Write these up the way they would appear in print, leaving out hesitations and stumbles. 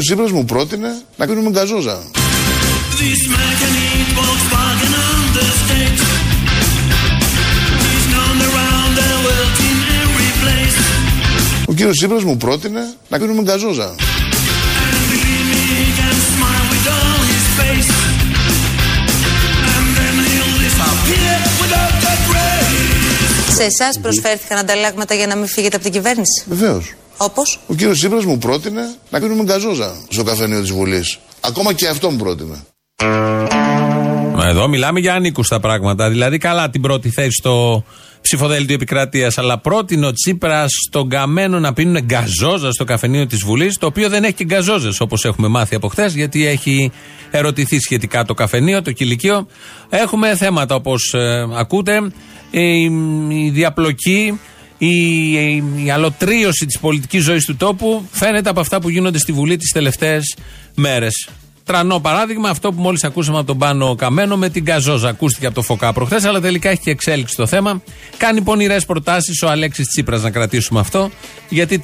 ο Τσίπρας μου πρότεινε να πίνουμε γκαζόζα. Ο κύριος Τσίπρας μου πρότεινε να πίνουμε γκαζόζα. Σε εσάς προσφέρθηκαν ανταλλάγματα για να μην φύγετε από την κυβέρνηση? Βεβαίως. Όπως? Ο κύριος Τσίπρας μου πρότεινε να πίνουμε γκαζόζα στο καφενείο της Βουλής. Ακόμα και αυτό μου πρότεινε. Εδώ μιλάμε για ανήκουστα πράγματα. Δηλαδή, καλά την πρώτη θέση στο ψηφοδέλτιο επικρατείας, αλλά πρότεινε ο Τσίπρας στον Καμένο να πίνουν γκαζόζα στο καφενείο της Βουλής, το οποίο δεν έχει και γκαζόζες, όπως έχουμε μάθει από χθες, γιατί έχει ερωτηθεί σχετικά το καφενείο, το κηλικείο. Έχουμε θέματα, όπως ακούτε, η διαπλοκή, η αλωτρίωση της πολιτικής ζωής του τόπου φαίνεται από αυτά που γίνονται στη Βουλή τις τελευταίες μέρες. Τρανό παράδειγμα, αυτό που μόλις ακούσαμε από τον Πάνο Καμένο με την γκαζόζα. Ακούστηκε από το Φωκά προχθές, αλλά τελικά έχει και εξέλιξη το θέμα. Κάνει πονηρές προτάσεις ο Αλέξης Τσίπρας, να κρατήσουμε αυτό. Γιατί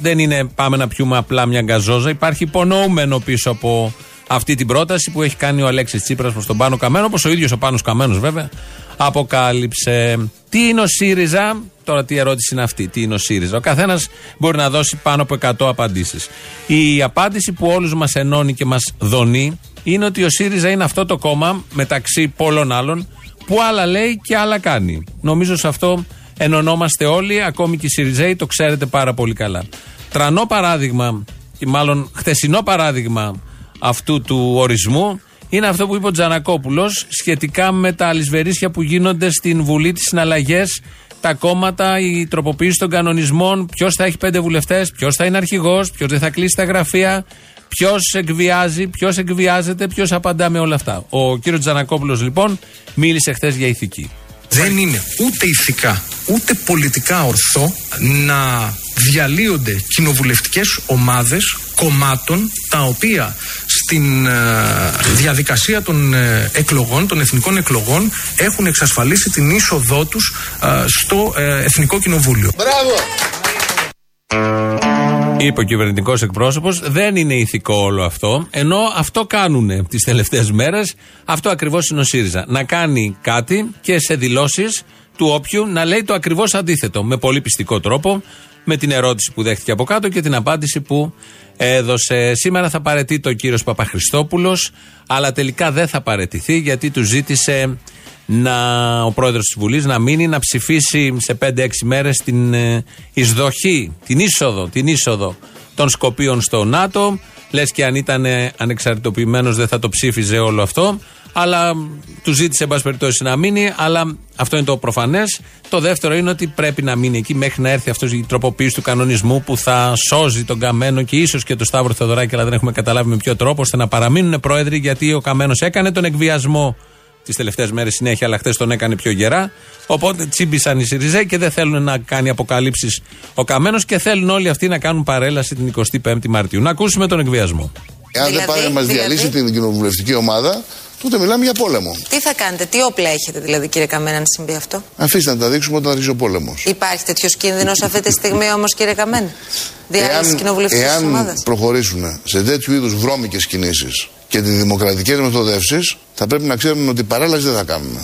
δεν είναι πάμε να πιούμε απλά μια γκαζόζα. Υπάρχει υπονοούμενο πίσω από αυτή την πρόταση που έχει κάνει ο Αλέξης Τσίπρας προς τον Πάνο Καμένο, όπως ο ίδιος ο Πάνος Καμένος βέβαια αποκάλυψε. Τι είναι ο ΣΥΡΙΖΑ? Τώρα τι ερώτηση είναι αυτή, τι είναι ο ΣΥΡΙΖΑ? Ο καθένας μπορεί να δώσει πάνω από 100 απαντήσεις. Η απάντηση που όλους μας ενώνει και μας δονεί είναι ότι ο ΣΥΡΙΖΑ είναι αυτό το κόμμα μεταξύ πολλών άλλων που άλλα λέει και άλλα κάνει. Νομίζω σε αυτό ενωνόμαστε όλοι, ακόμη και οι ΣΥΡΙΖΑΙ το ξέρετε πάρα πολύ καλά. Τρανό παράδειγμα, ή μάλλον χθεσινό παράδειγμα αυτού του ορισμού είναι αυτό που είπε ο Τζανακόπουλος σχετικά με τα αλυσβερίσια που γίνονται στην Βουλή, τις συναλλαγές, τα κόμματα, η τροποποίηση των κανονισμών, ποιος θα έχει 5 βουλευτές, ποιος θα είναι αρχηγός, ποιος δεν θα κλείσει τα γραφεία, ποιος εκβιάζει, ποιος εκβιάζεται, ποιος απαντά με όλα αυτά. Ο κύριος Τζανακόπουλος λοιπόν μίλησε χθες για ηθική. Δεν είναι ούτε ηθικά ούτε πολιτικά ορθό να διαλύονται κοινοβουλευτικές ομάδες κομμάτων τα οποία στην διαδικασία των εκλογών, των εθνικών εκλογών, έχουν εξασφαλίσει την είσοδό τους στο Εθνικό Κοινοβούλιο. Μπράβο! Είπε ο κυβερνητικός εκπρόσωπος, δεν είναι ηθικό όλο αυτό, ενώ αυτό κάνουν τις τελευταίες μέρες, αυτό ακριβώς είναι ο ΣΥΡΙΖΑ. Να κάνει κάτι και σε δηλώσεις του όποιου να λέει το ακριβώς αντίθετο, με πολύ πιστικό τρόπο, με την ερώτηση που δέχτηκε από κάτω και την απάντηση που έδωσε. Σήμερα θα παραιτείται ο κύριος Παπαχριστόπουλος, αλλά τελικά δεν θα παραιτηθεί γιατί του ζήτησε ο πρόεδρος της Βουλής να μείνει, να ψηφίσει σε 5-6 μέρες την εισδοχή, την είσοδο των Σκοπίων στο ΝΑΤΟ. Λες και αν ήταν ανεξαρτητοποιημένος δεν θα το ψήφιζε όλο αυτό. Αλλά του ζήτησε, εν πάση περιπτώσει, να μείνει. Αλλά αυτό είναι το προφανές. Το δεύτερο είναι ότι πρέπει να μείνει εκεί μέχρι να έρθει αυτός η τροποποίηση του κανονισμού που θα σώζει τον Καμένο και ίσως και τον Σταύρο Θεοδωράκη. Αλλά δεν έχουμε καταλάβει με ποιο τρόπο, ώστε να παραμείνουν πρόεδροι. Γιατί ο Καμένος έκανε τον εκβιασμό τις τελευταίες μέρες συνέχεια, αλλά χτες τον έκανε πιο γερά. Οπότε τσίμπησαν οι ΣΥΡΙΖΑΙ και δεν θέλουν να κάνει αποκαλύψεις ο Καμένος και θέλουν όλοι αυτοί να κάνουν παρέλαση την 25η Μαρτίου. Να ακούσουμε τον εκβιασμό. Εάν δεν πάει να μας διαλύσει την κοινοβουλευτική ομάδα, τότε μιλάμε για πόλεμο. Τι θα κάνετε, τι όπλα έχετε δηλαδή, κύριε Καμένο, αν συμβεί αυτό? Αφήστε να τα δείξουμε όταν αρχίσει ο πόλεμος. Υπάρχει τέτοιος κίνδυνος αυτή τη στιγμή όμως, κύριε Καμένο? Διάλυση κοινοβουλευτικής ομάδας. Εάν προχωρήσουν σε τέτοιου είδους βρώμικες κινήσεις και τις δημοκρατικές μεθοδεύσεις, θα πρέπει να ξέρουμε ότι παρέλαση δεν θα κάνουμε.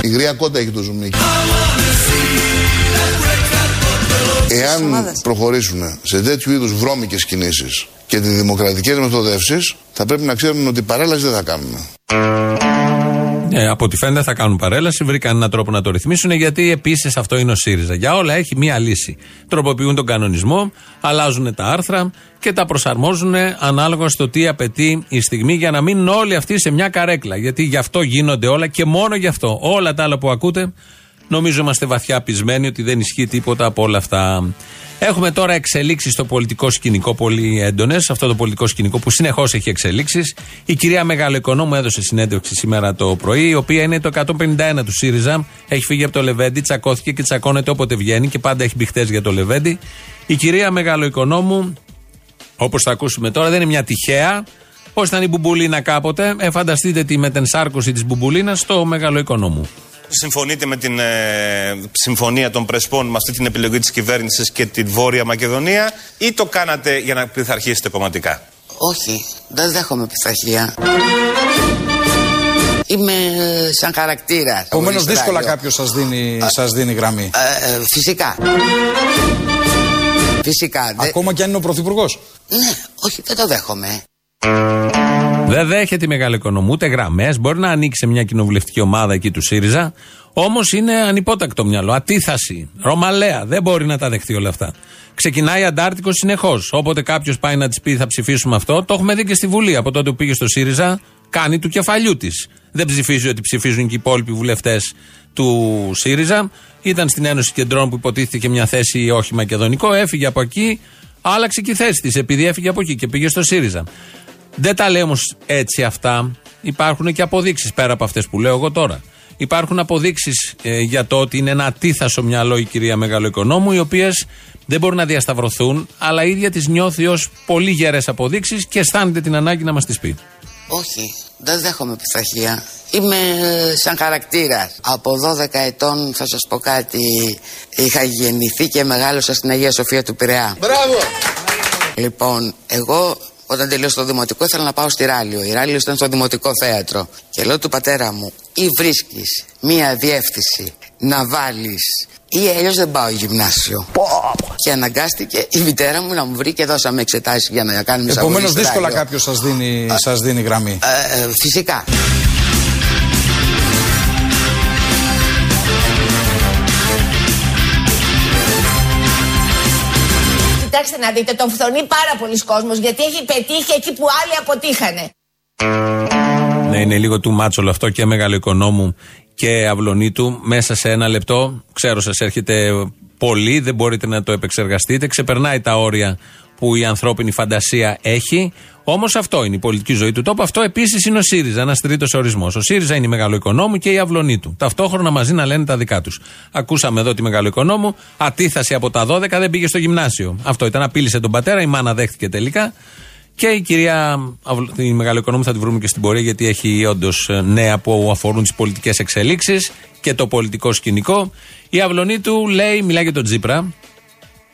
Η γρία κότα έχει το ζουμίκι. Εάν προχωρήσουν σε τέτοιου είδους βρώμικες κινήσεις και τις δημοκρατικές μεθοδεύσεις, θα πρέπει να ξέρουν ότι παρέλαση δεν θα κάνουμε. Από ό,τι φαίνεται θα κάνουν παρέλαση, βρήκαν έναν τρόπο να το ρυθμίσουν, γιατί επίσης αυτό είναι ο ΣΥΡΙΖΑ. Για όλα έχει μία λύση. Τροποποιούν τον κανονισμό, αλλάζουν τα άρθρα και τα προσαρμόζουν ανάλογα στο τι απαιτεί η στιγμή για να μείνουν όλοι αυτοί σε μια καρέκλα. Γιατί γι' αυτό γίνονται όλα και μόνο γι' αυτό. Όλα τα άλλα που ακούτε, νομίζω είμαστε βαθιά πεισμένοι ότι δεν ισχύει τίποτα από όλα αυτά. Έχουμε τώρα εξελίξεις στο πολιτικό σκηνικό, πολύ έντονες. Αυτό το πολιτικό σκηνικό που συνεχώς έχει εξελίξεις. Η κυρία Μεγαλοοικονόμου έδωσε συνέντευξη σήμερα το πρωί, η οποία είναι το 151 του ΣΥΡΙΖΑ. Έχει φύγει από το Λεβέντη, τσακώθηκε και τσακώνεται όποτε βγαίνει και πάντα έχει μπηχτές για το Λεβέντη. Η κυρία Μεγαλοοικονόμου, όπως θα ακούσουμε τώρα, δεν είναι μια τυχαία. Πώς ήταν η μπουμπουλίνα κάποτε, φανταστείτε τη μετενσάρκωση της μπουμπουλίνας στο Μεγαλοοικονόμου. Συμφωνείτε με την συμφωνία των Πρεσπών με αυτή την επιλογή της κυβέρνησης και τη Βόρεια Μακεδονία, ή το κάνατε για να πειθαρχήσετε κομματικά? Όχι, δεν δέχομαι πειθαρχία. Είμαι σαν χαρακτήρα. Επομένως, δύσκολα κάποιος σας δίνει γραμμή. Φυσικά. Φυσικά. Ακόμα κι αν είναι ο πρωθυπουργός. Ναι, όχι, δεν το δέχομαι. Δεν δέχεται η Μεγαλοοικονόμου, ούτε γραμμές. Μπορεί να ανοίξει μια κοινοβουλευτική ομάδα εκεί του ΣΥΡΙΖΑ. Όμως είναι ανυπότακτο μυαλό, ατίθαση, ρωμαλαία. Δεν μπορεί να τα δεχτεί όλα αυτά. Ξεκινάει αντάρτικο συνεχώς. Όποτε κάποιος πάει να της πει θα ψηφίσουμε αυτό, το έχουμε δει και στη Βουλή. Από τότε που πήγε στο ΣΥΡΙΖΑ, κάνει του κεφαλιού της. Δεν ψηφίζει ότι ψηφίζουν και οι υπόλοιποι βουλευτές του ΣΥΡΙΖΑ. Ήταν στην Ένωση Κεντρών που υποτίθεται μια θέση όχι μακεδονικό, έφυγε από εκεί, άλλαξε και η θέση της επειδή έφυγε από εκεί και πήγε στο ΣΥΡΙΖΑ. Δεν τα λέω όμως έτσι αυτά. Υπάρχουν και αποδείξεις πέρα από αυτές που λέω εγώ τώρα. Υπάρχουν αποδείξεις για το ότι είναι ένα ατίθασο μυαλό η κυρία Μεγαλοοικονόμου, οι οποίες δεν μπορούν να διασταυρωθούν, αλλά η ίδια τις νιώθει ως πολύ γερές αποδείξεις και αισθάνεται την ανάγκη να μας τις πει. Όχι, δεν δέχομαι πειθαρχία. Είμαι σαν χαρακτήρα. Από 12 ετών, θα σας πω κάτι, είχα γεννηθεί και μεγάλωσα στην Αγία Σοφία του Πειραιά. Μπράβο! Λοιπόν, εγώ όταν τελείωσα το δημοτικό ήθελα να πάω στη Ράλιο. Η Ράλιο ήταν στο δημοτικό θέατρο. Και λέω του πατέρα μου, ή βρίσκεις μία διεύθυνση να βάλεις, ή αλλιώς δεν πάω γυμνάσιο. Και αναγκάστηκε η μητέρα μου να μου βρει και δώσαμε εξετάσεις για να κάνουμε σαβούλη. Επομένως, δύσκολα κάποιος σας δίνει γραμμή. Φυσικά. Κοιτάξτε να δείτε, τον φθονεί πάρα πολλοί κόσμος, γιατί έχει πετύχει εκεί που άλλοι αποτύχανε. Ναι, είναι λίγο too much όλο αυτό και Μεγαλοοικονόμου και Αυλωνίτου. Μέσα σε ένα λεπτό, ξέρω σας έρχεται πολύ, δεν μπορείτε να το επεξεργαστείτε, ξεπερνάει τα όρια που η ανθρώπινη φαντασία έχει. Όμως αυτό είναι η πολιτική ζωή του τόπου. Αυτό επίσης είναι ο ΣΥΡΙΖΑ, ένας τρίτος ορισμός. Ο ΣΥΡΙΖΑ είναι η Μεγαλοοικονόμου και η Αυλωνίτου. Ταυτόχρονα μαζί να λένε τα δικά τους. Ακούσαμε εδώ τη Μεγαλοοικονόμου, ατίθαση από τα 12, δεν πήγε στο γυμνάσιο. Αυτό ήταν, απείλησε τον πατέρα, η μάνα δέχτηκε τελικά. Και η κυρία, τη Μεγαλοοικονόμου θα τη βρούμε και στην πορεία, γιατί έχει όντως νέα που αφορούν τις πολιτικές εξελίξεις και το πολιτικό σκηνικό. Η Αυλωνίτου λέει, μιλάει για τον Τσίπρα.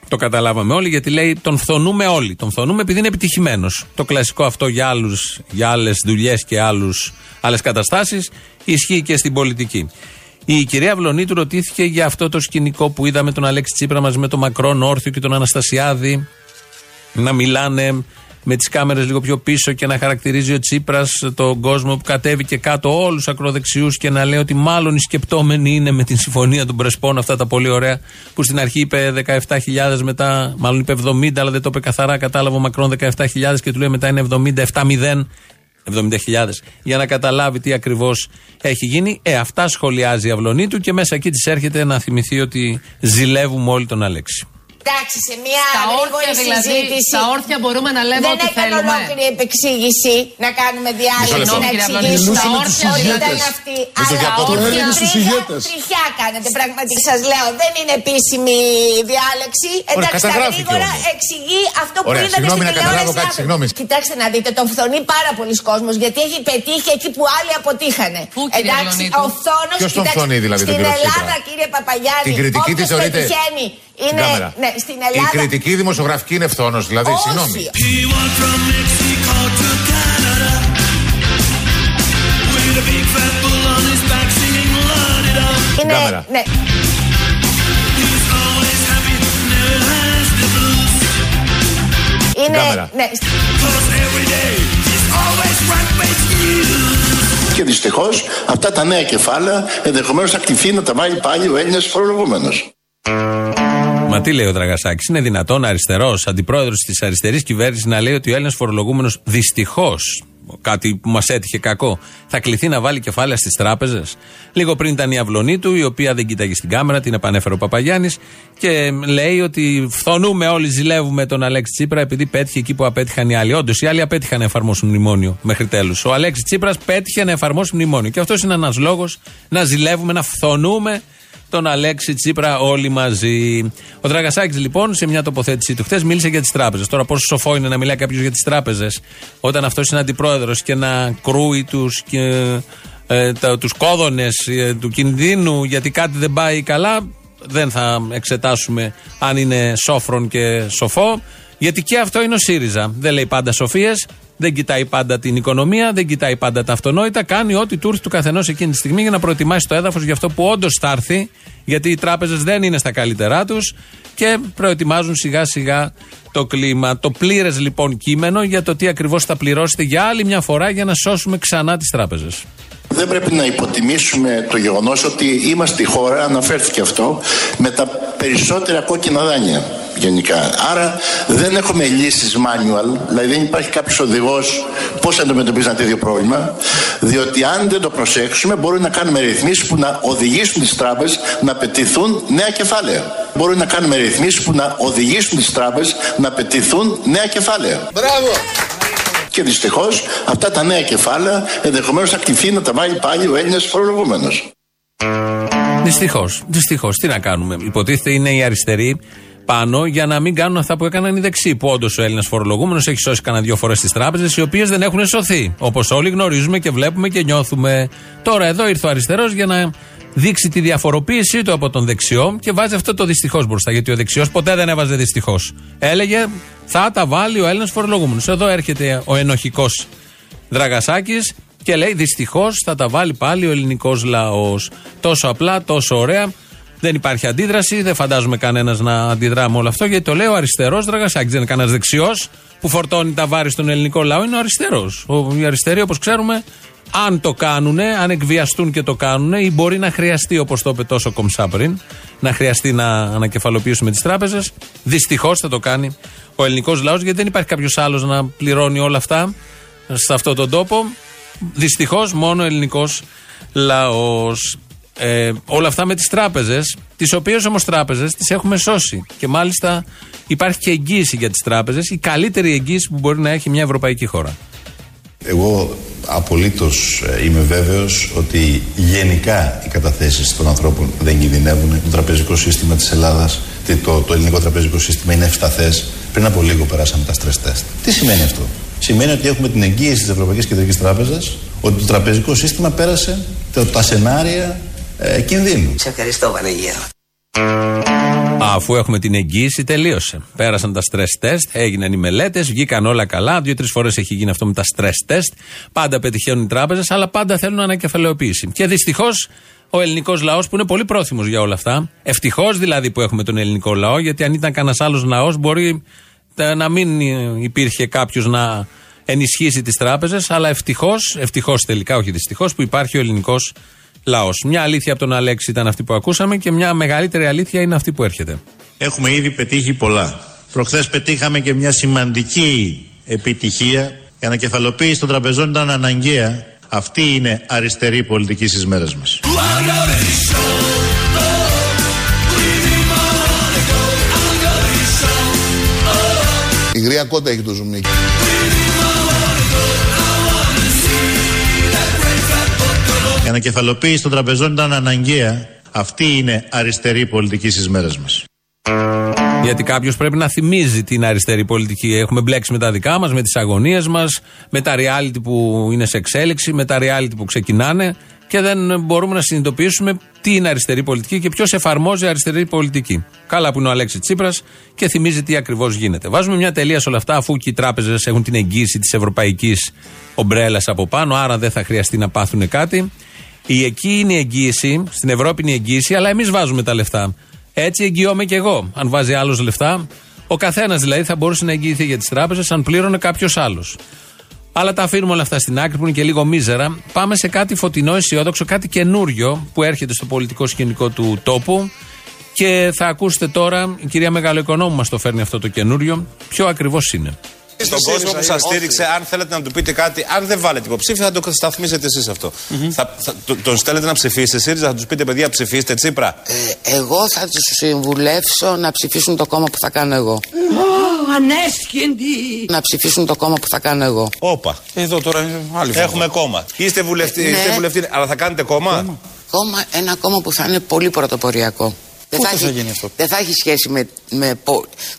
Το καταλάβαμε όλοι, γιατί λέει τον φθονούμε όλοι. Τον φθονούμε επειδή είναι επιτυχημένος. Το κλασικό αυτό για άλλες δουλειές και άλλες καταστάσεις ισχύει και στην πολιτική. Η κυρία Βλωνή ρωτήθηκε για αυτό το σκηνικό που είδαμε τον Αλέξη Τσίπρα μαζί με τον Μακρόν όρθιο και τον Αναστασιάδη να μιλάνε με τις κάμερες λίγο πιο πίσω και να χαρακτηρίζει ο Τσίπρας τον κόσμο που κατέβηκε κάτω, όλους ακροδεξιούς, και να λέει ότι μάλλον οι σκεπτόμενοι είναι με την συμφωνία των Πρεσπών, αυτά τα πολύ ωραία που στην αρχή είπε 17.000, μετά μάλλον είπε 70, αλλά δεν το είπε καθαρά, κατάλαβε ο Μακρόν 17.000 και του λέει μετά είναι 77.000 για να καταλάβει τι ακριβώς έχει γίνει. Αυτά σχολιάζει η Αυλωνίτου και μέσα εκεί της έρχεται να θυμηθεί ότι ζηλεύουμε όλοι τον Αλέξη. Εντάξει, σε μια γρήγορη συζήτηση. Τα όρθια μπορούμε να λέμε ό,τι θέλουμε. Δεν έκανε ολόκληρη επεξήγηση να κάνουμε διάλεξη, να εξηγήσουμε τα όρθια ότι ήταν αυτή. Αλλά όρθια τριχιά κάνετε, πραγματικά σας λέω. Δεν είναι επίσημη διάλεξη. Εντάξει, τα γρήγορα εξηγεί αυτό που είδατε στην τηλεόραση. Κοιτάξτε να δείτε, τον φθονεί πάρα πολλοί κόσμος, γιατί έχει πετύχει εκεί που άλλοι αποτύχανε. Εντάξει, ο φθόνος στην Ελλάδα, κύριε Παπαγιάννη, όποιος πετυχαίνει. Είναι, ναι, στην Ελλάδα. Η κριτική δημοσιογραφική είναι φθόνος, δηλαδή. Όχι. Συγγνώμη. Είναι, ναι. Είναι, ναι. Και δυστυχώς αυτά τα νέα κεφάλαια ενδεχομένως θα κτηθεί να τα βάλει πάλι ο Έλληνας φορολογούμενος. Μα τι λέει ο Δραγασάκης, είναι δυνατόν αριστερός, αντιπρόεδρος της αριστερής κυβέρνησης, να λέει ότι ο Έλληνας φορολογούμενος δυστυχώς, κάτι που μας έτυχε κακό, θα κληθεί να βάλει κεφάλαια στις τράπεζες? Λίγο πριν ήταν η Αυλωνίτου, η οποία δεν κοίταγε στην κάμερα, την επανέφερε ο Παπαγιάννης και λέει ότι φθονούμε όλοι, ζηλεύουμε τον Αλέξη Τσίπρα επειδή πέτυχε εκεί που απέτυχαν οι άλλοι. Όντως, οι άλλοι απέτυχαν να εφαρμόσουν μνημόνιο μέχρι τέλους. Ο Αλέξης Τσίπρας πέτυχε να εφαρμόσει μνημόνιο. Και αυτός είναι ένας λόγος να ζηλεύουμε, να φθονούμε τον Αλέξη Τσίπρα όλοι μαζί. Ο Δραγασάκης λοιπόν σε μια τοποθέτηση του χθες μίλησε για τις τράπεζες. Τώρα πόσο σοφό είναι να μιλάει κάποιος για τις τράπεζες όταν αυτός είναι αντιπρόεδρος και να κρούει τους, τους κόδωνες του κινδύνου γιατί κάτι δεν πάει καλά. Δεν θα εξετάσουμε αν είναι σόφρον και σοφό, γιατί και αυτό είναι ο ΣΥΡΙΖΑ. Δεν λέει πάντα σοφίες, δεν κοιτάει πάντα την οικονομία, δεν κοιτάει πάντα τα αυτονόητα. Κάνει ό,τι του έρθει του καθενός εκείνη τη στιγμή για να προετοιμάσει το έδαφος για αυτό που όντως θα έρθει, γιατί οι τράπεζες δεν είναι στα καλύτερά τους και προετοιμάζουν σιγά σιγά το κλίμα. Το πλήρες λοιπόν κείμενο για το τι ακριβώς θα πληρώσετε για άλλη μια φορά για να σώσουμε ξανά τις τράπεζες. Δεν πρέπει να υποτιμήσουμε το γεγονός ότι είμαστε η χώρα, αναφέρθηκε αυτό, με τα περισσότερα κόκκινα δάνεια γενικά. Άρα δεν έχουμε λύσεις manual, δηλαδή δεν υπάρχει κάποιος οδηγός πώς θα αντιμετωπίζει ένα τέτοιο πρόβλημα, διότι αν δεν το προσέξουμε μπορούμε να κάνουμε ρυθμίσεις που να οδηγήσουν τις τράπεζες να απαιτηθούν νέα κεφάλαια. Μπορούμε να κάνουμε ρυθμίσεις που να οδηγήσουν τις τράπεζες να απαιτηθούν νέα κεφάλαια. Μπράβο! Και δυστυχώς αυτά τα νέα κεφάλαια ενδεχομένως θα κληθεί να τα βάλει πάλι ο Έλληνας φορολογούμενος. Δυστυχώς. Τι να κάνουμε. Υποτίθεται είναι οι αριστεροί πάνω για να μην κάνουν αυτά που έκαναν οι δεξιοί. Που όντως ο Έλληνας φορολογούμενος έχει σώσει κανένα δύο φορές τις τράπεζες, οι οποίες δεν έχουν σωθεί. Όπως όλοι γνωρίζουμε και βλέπουμε και νιώθουμε. Τώρα εδώ ήρθε ο αριστερός για να δείξει τη διαφοροποίησή του από τον δεξιό και βάζει αυτό το δυστυχώς μπροστά. Γιατί ο δεξιός ποτέ δεν έβαζε δυστυχώς. Έλεγε θα τα βάλει ο Έλληνας φορολογούμενος. Εδώ έρχεται ο ενοχικός Δραγασάκης και λέει δυστυχώς θα τα βάλει πάλι ο ελληνικός λαός. Τόσο απλά, τόσο ωραία. Δεν υπάρχει αντίδραση, δεν φαντάζομαι κανένας να αντιδρά με όλο αυτό γιατί το λέει ο αριστερός Δραγασάκης. Δεν είναι κανένας δεξιός που φορτώνει τα βάρη στον ελληνικό λαό, είναι ο αριστερός. Οι αριστεροί όπως ξέρουμε. Αν το κάνουνε, αν εκβιαστούν και το κάνουνε, ή μπορεί να χρειαστεί, όπως το είπε τόσο κομψά πριν, να χρειαστεί να ανακεφαλοποιήσουμε τις τράπεζες, δυστυχώς θα το κάνει ο ελληνικός λαός, γιατί δεν υπάρχει κάποιος άλλος να πληρώνει όλα αυτά σε αυτόν τον τόπο. Δυστυχώς μόνο ο ελληνικός λαός. Όλα αυτά με τις τράπεζες, τις οποίες όμως τράπεζες τις έχουμε σώσει. Και μάλιστα υπάρχει και εγγύηση για τις τράπεζες, η καλύτερη εγγύηση που μπορεί να έχει μια ευρωπαϊκή χώρα. Εγώ απολύτως είμαι βέβαιος ότι γενικά οι καταθέσεις των ανθρώπων δεν κινδυνεύουν. Το τραπεζικό σύστημα της Ελλάδας, το ελληνικό τραπεζικό σύστημα είναι ευσταθές. Πριν από λίγο περάσαμε τα stress test. Τι σημαίνει αυτό? Σημαίνει ότι έχουμε την εγγύηση της Ευρωπαϊκής Κεντρικής Τράπεζας ότι το τραπεζικό σύστημα πέρασε τα σενάρια κινδύνου. Σε ευχαριστώ, Βανίγια. Αφού έχουμε την εγγύηση, τελείωσε. Πέρασαν τα stress test, έγιναν οι μελέτες, βγήκαν όλα καλά. 2-3 φορές έχει γίνει αυτό με τα stress test. Πάντα πετυχαίνουν οι τράπεζες, αλλά πάντα θέλουν ανακεφαλαιοποίηση. Και δυστυχώς ο ελληνικός λαός που είναι πολύ πρόθυμος για όλα αυτά, ευτυχώς δηλαδή που έχουμε τον ελληνικό λαό, γιατί αν ήταν κανένας άλλος λαός, μπορεί να μην υπήρχε κάποιος να ενισχύσει τις τράπεζες, αλλά ευτυχώς τελικά, όχι δυστυχώς, που υπάρχει ο ελληνικός λαός. Μια αλήθεια από τον Αλέξη ήταν αυτή που ακούσαμε και μια μεγαλύτερη αλήθεια είναι αυτή που έρχεται. Έχουμε ήδη πετύχει πολλά. Προχθές πετύχαμε και μια σημαντική επιτυχία. Η ανακεφαλοποίηση των τραπεζών ήταν αναγκαία. Αυτή είναι αριστερή πολιτική στις μέρες μας. Η γρία κότα έχει το ζουμί. Η ανακεφαλοποίηση των τραπεζών ήταν αναγκαία. Αυτή είναι αριστερή πολιτική στις μέρες μας. Γιατί κάποιος πρέπει να θυμίζει την αριστερή πολιτική. Έχουμε μπλέξει με τα δικά μας, με τις αγωνίες μας, με τα reality που είναι σε εξέλιξη, με τα reality που ξεκινάνε και δεν μπορούμε να συνειδητοποιήσουμε τι είναι αριστερή πολιτική και ποιος εφαρμόζει αριστερή πολιτική. Καλά που είναι ο Αλέξης Τσίπρας και θυμίζει τι ακριβώς γίνεται. Βάζουμε μια τελεία σε όλα αυτά, αφού και οι τράπεζες έχουν την εγγύηση της ευρωπαϊκής ομπρέλας από πάνω, άρα δεν θα χρειαστεί να πάθουν κάτι. Η εκεί είναι η εγγύηση, στην Ευρώπη είναι η εγγύηση, αλλά εμείς βάζουμε τα λεφτά. Έτσι εγγυώμαι και εγώ. Αν βάζει άλλος λεφτά, ο καθένας δηλαδή θα μπορούσε να εγγυηθεί για τις τράπεζες αν πλήρωνε κάποιος άλλος. Αλλά τα αφήνουμε όλα αυτά στην άκρη που είναι και λίγο μίζερα. Πάμε σε κάτι φωτεινό, αισιόδοξο, κάτι καινούριο που έρχεται στο πολιτικό σκηνικό του τόπου. Και θα ακούσετε τώρα, η κυρία Μεγαλοοικονόμου μας το φέρνει αυτό το καινούριο. Ποιο ακριβώς είναι. Στον κόσμο που σας στήριξε, αν θέλετε να του πείτε κάτι, αν δεν βάλετε υποψήφιο, θα το σταθμίσετε εσείς αυτό. Τον στέλνετε να ψηφίσετε ΣΥΡΙΖΑ, θα του πείτε παιδιά ψηφίστε Τσίπρα. Εγώ θα του συμβουλεύσω να ψηφίσουν το κόμμα που θα κάνω εγώ. Ανέσχυντη! Να ψηφίσουν το κόμμα που θα κάνω εγώ. Όπα. Εδώ τώρα είναι άλλη φορά. Έχουμε κόμμα. Είστε βουλευτή, αλλά θα κάνετε κόμμα. κόμμα, ένα κόμμα που θα είναι πολύ πρωτοποριακό. Δεν θα έχει σχέση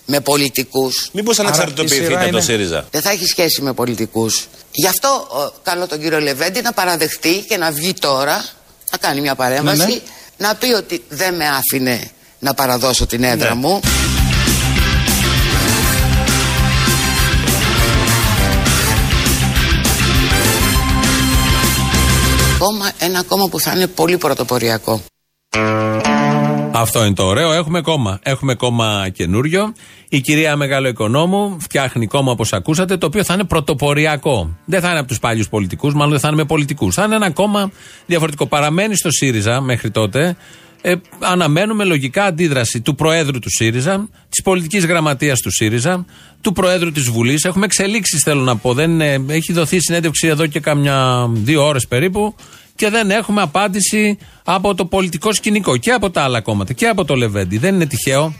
με πολιτικούς. Μήπως ανεξαρτητοποιηθείτε το ΣΥΡΙΖΑ. Δεν θα έχει σχέση με πολιτικούς. Γι' αυτό καλώ τον κύριο Λεβέντη να παραδεχτεί και να βγει τώρα, να κάνει μια παρέμβαση, να πει ότι δεν με άφηνε να παραδώσω την έδρα μου. Ένα κόμμα που θα είναι πολύ πρωτοποριακό. Αυτό είναι το ωραίο. Έχουμε κόμμα. Έχουμε κόμμα καινούριο. Η κυρία Μεγαλοοικονόμου φτιάχνει κόμμα, όπως ακούσατε, το οποίο θα είναι πρωτοποριακό. Δεν θα είναι από τους παλιούς πολιτικούς, μάλλον δεν θα είναι με πολιτικούς. Θα είναι ένα κόμμα διαφορετικό. Παραμένει στο ΣΥΡΙΖΑ μέχρι τότε. Αναμένουμε λογικά αντίδραση του Προέδρου του ΣΥΡΙΖΑ, της πολιτικής γραμματείας του ΣΥΡΙΖΑ, του Προέδρου της Βουλής. Έχουμε εξελίξεις, θέλω να πω. Έχει δοθεί συνέντευξη εδώ και καμιά 2 ώρες περίπου. Και δεν έχουμε απάντηση από το πολιτικό σκηνικό και από τα άλλα κόμματα και από το Λεβέντη. Δεν είναι τυχαίο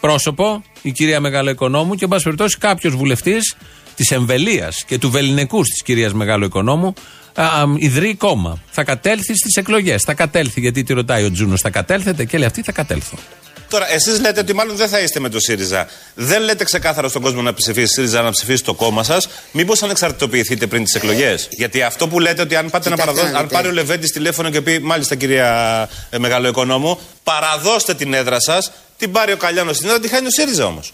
πρόσωπο η κυρία Μεγαλοοικονόμου και, εν πάση περιπτώσει, κάποιος βουλευτής της εμβελίας και του βεληνεκούς της κυρίας Μεγαλοοικονόμου ιδρύει κόμμα. Θα κατέλθει στις εκλογές. Θα κατέλθει, γιατί τη ρωτάει ο Τζούνος, θα κατέλθετε, και λέει αυτή, θα κατέλθω. Τώρα, εσείς λέτε ότι μάλλον δεν θα είστε με το ΣΥΡΙΖΑ. Δεν λέτε ξεκάθαρα στον κόσμο να ψηφίσει ΣΥΡΙΖΑ, να ψηφίσει το κόμμα σας. Μήπως ανεξαρτητοποιηθείτε πριν τις εκλογές. Γιατί αυτό που λέτε ότι αν πάτε να παραδώσετε. Αν πάρει ο Λεβέντης τηλέφωνο και πει, μάλιστα κυρία Μεγαλοοικονόμου, παραδώστε την έδρα σας, την πάρει ο Καλιάνος στην έδρα, τη χάνει ο ΣΥΡΙΖΑ όμως.